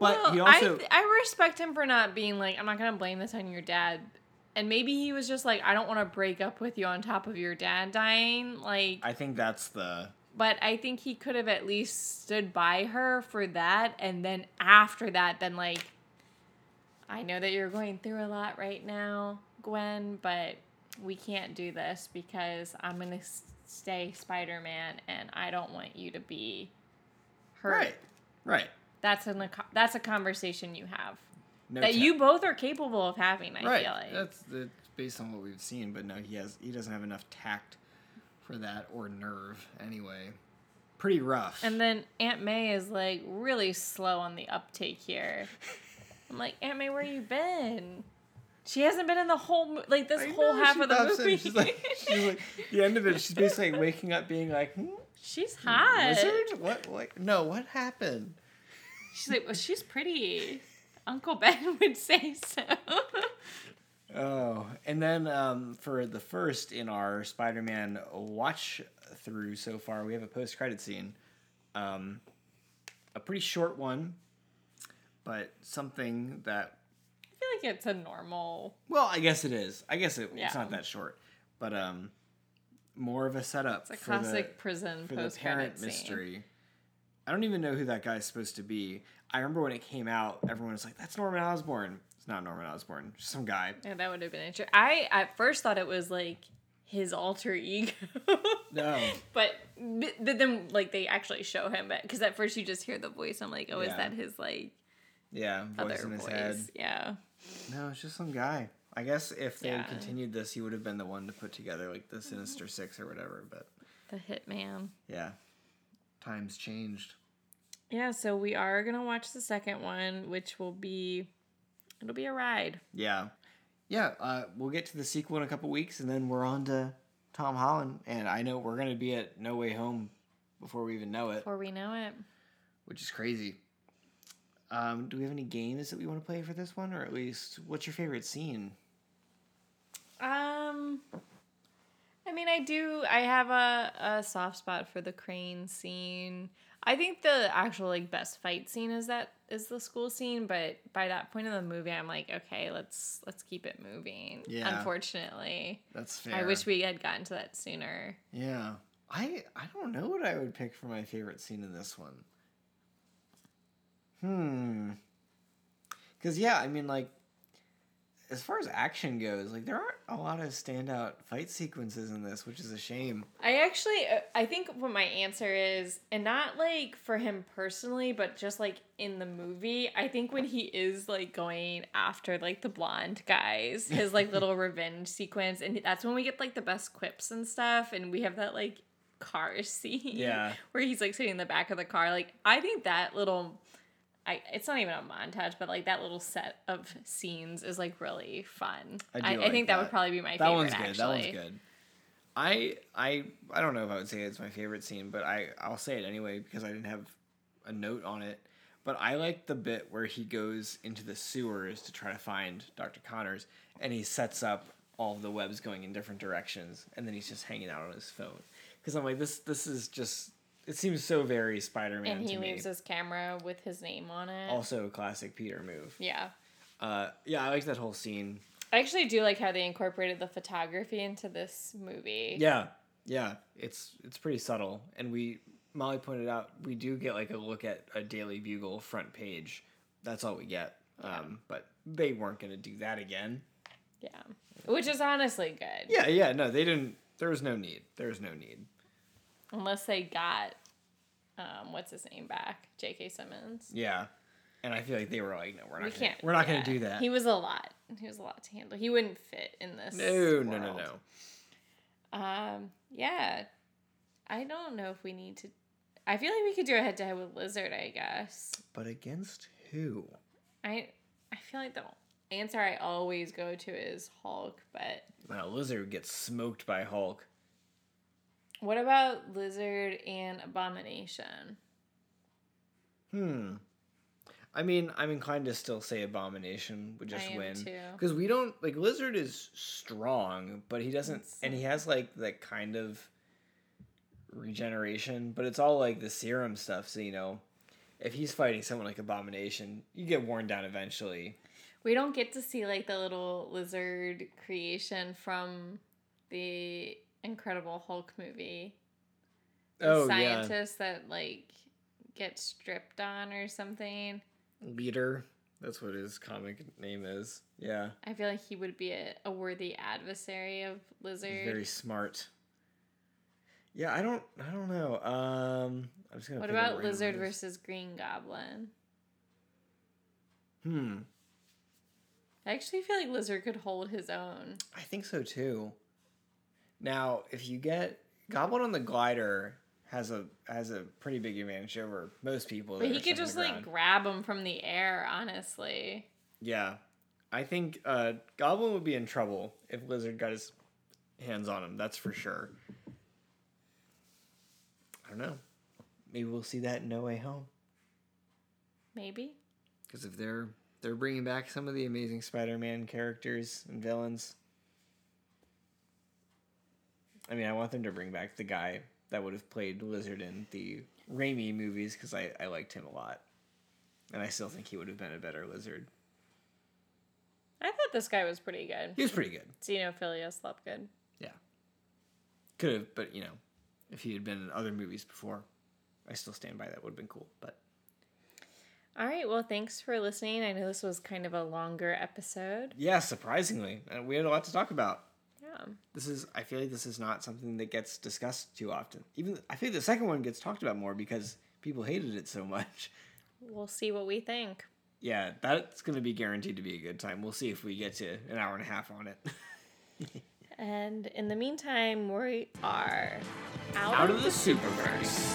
But well, he also... I respect him for not being like, I'm not going to blame this on your dad. And maybe he was just like, I don't want to break up with you on top of your dad dying. Like, I think that's the... But I think he could have at least stood by her for that, and then after that, then like... I know that you're going through a lot right now, Gwen, but we can't do this because I'm going to stay Spider-Man and I don't want you to be hurt. Right. That's a conversation you have. You both are capable of having, I feel like. That's based on what we've seen, but no, he doesn't have enough tact for that or nerve anyway. Pretty rough. And then Aunt May is like really slow on the uptake here. I'm like, Aunt May, where you been? She hasn't been in the whole, like, this whole half of the movie. She's like, the end of it, she's basically like waking up being like, she's hot. Lizard? What happened? She's like, well, she's pretty. Uncle Ben would say so. Oh, and then for the first in our Spider-Man watch through so far, we have a post-credit scene. A pretty short one. But something that... I feel like it's a normal... Well, I guess it is. It's not that short. But more of a setup. It's a classic prison post-credit scene. For the parent mystery. I don't even know who that guy is supposed to be. I remember when it came out, everyone was like, that's Norman Osborn. It's not Norman Osborn. Just some guy. Yeah, that would have been interesting. I at first thought it was like his alter ego. No. But then like they actually show him. Because at first you just hear the voice. I'm like, oh, yeah. Is that his like voice in his head? Yeah. No, it's just some guy. I guess if they had continued this, he would have been the one to put together like the Sinister Six or whatever. But the Hitman. Yeah. Times changed. Yeah, so we are going to watch the second one, which will be, it'll be a ride. Yeah. Yeah, we'll get to the sequel in a couple weeks, and then we're on to Tom Holland. And I know we're going to be at No Way Home before we even know it. Before we know it. Which is crazy. Do we have any games that we want to play for this one? Or at least, what's your favorite scene? I mean, I have a soft spot for the crane scene. I think the actual like best fight scene is the school scene, but by that point in the movie, I'm like, okay, let's keep it moving. Yeah. Unfortunately. That's fair. I wish we had gotten to that sooner. Yeah. I don't know what I would pick for my favorite scene in this one. Because, yeah, I mean, like, as far as action goes, like, there aren't a lot of standout fight sequences in this, which is a shame. I think what my answer is, and not, like, for him personally, but just, like, in the movie, I think when he is, like, going after, like, the blonde guys, his, like, little revenge sequence, and that's when we get, like, the best quips and stuff, and we have that, like, car scene. Yeah. Where he's, like, sitting in the back of the car. Like, I think that little... it's not even a montage, but, like, that little set of scenes is, like, really fun. I think that would probably be my favorite, actually. That one's good. I don't know if I would say it's my favorite scene, but I'll say it anyway because I didn't have a note on it. But I like the bit where he goes into the sewers to try to find Dr. Connors, and he sets up all the webs going in different directions, and then he's just hanging out on his phone. Because I'm like, this is just... It seems so very Spider-Man to me. And he moves his camera with his name on it. Also a classic Peter move. Yeah. Yeah, I liked that whole scene. I actually do like how they incorporated the photography into this movie. Yeah. Yeah. It's pretty subtle. And Molly pointed out, we do get like a look at a Daily Bugle front page. That's all we get. Yeah. But they weren't going to do that again. Yeah. Which is honestly good. Yeah, yeah. No, they didn't. There was no need. Unless they got, what's his name back? J.K. Simmons. Yeah. And I feel like they were like, no, we're not going to do that. He was a lot. He was a lot to handle. He wouldn't fit in this world. No. Yeah. I don't know if we need to. I feel like we could do a head-to-head with Lizard, I guess. But against who? I feel like the answer I always go to is Hulk, but. Well, Lizard gets smoked by Hulk. What about Lizard and Abomination? I mean, I'm inclined to still say Abomination would just win. Because we don't... Like, Lizard is strong, but he doesn't... And he has, like, that kind of regeneration, but it's all, like, the serum stuff, so, you know, if he's fighting someone like Abomination, you get worn down eventually. We don't get to see, like, the little Lizard creation from the... Incredible Hulk movie. The scientist that like gets stripped on or something. Leader. That's what his comic name is. Yeah. I feel like he would be a worthy adversary of Lizard. He's very smart. Yeah, I don't know. I'm just gonna. What about Lizard versus Green Goblin? I actually feel like Lizard could hold his own. I think so too. Now, if you get Goblin on the glider, has a pretty big advantage over most people. But he could just like grab him from the air, honestly. Yeah, I think Goblin would be in trouble if Lizard got his hands on him. That's for sure. I don't know. Maybe we'll see that in No Way Home. Maybe. Because if they're bringing back some of the Amazing Spider-Man characters and villains. I mean, I want them to bring back the guy that would have played Lizard in the Raimi movies because I liked him a lot. And I still think he would have been a better Lizard. I thought this guy was pretty good. He was pretty good. Xenophilia slept good. Yeah. Could have, but, you know, if he had been in other movies before, I still stand by that. Would have been cool, but. All right, well, thanks for listening. I know this was kind of a longer episode. Yeah, surprisingly. And we had a lot to talk about. Yeah. I feel like this is not something that gets discussed too often. I feel the second one gets talked about more because people hated it so much. We'll see what we think. Yeah, that's going to be guaranteed to be a good time. We'll see if we get to an hour and a half on it. And in the meantime, we are out of the Superverse.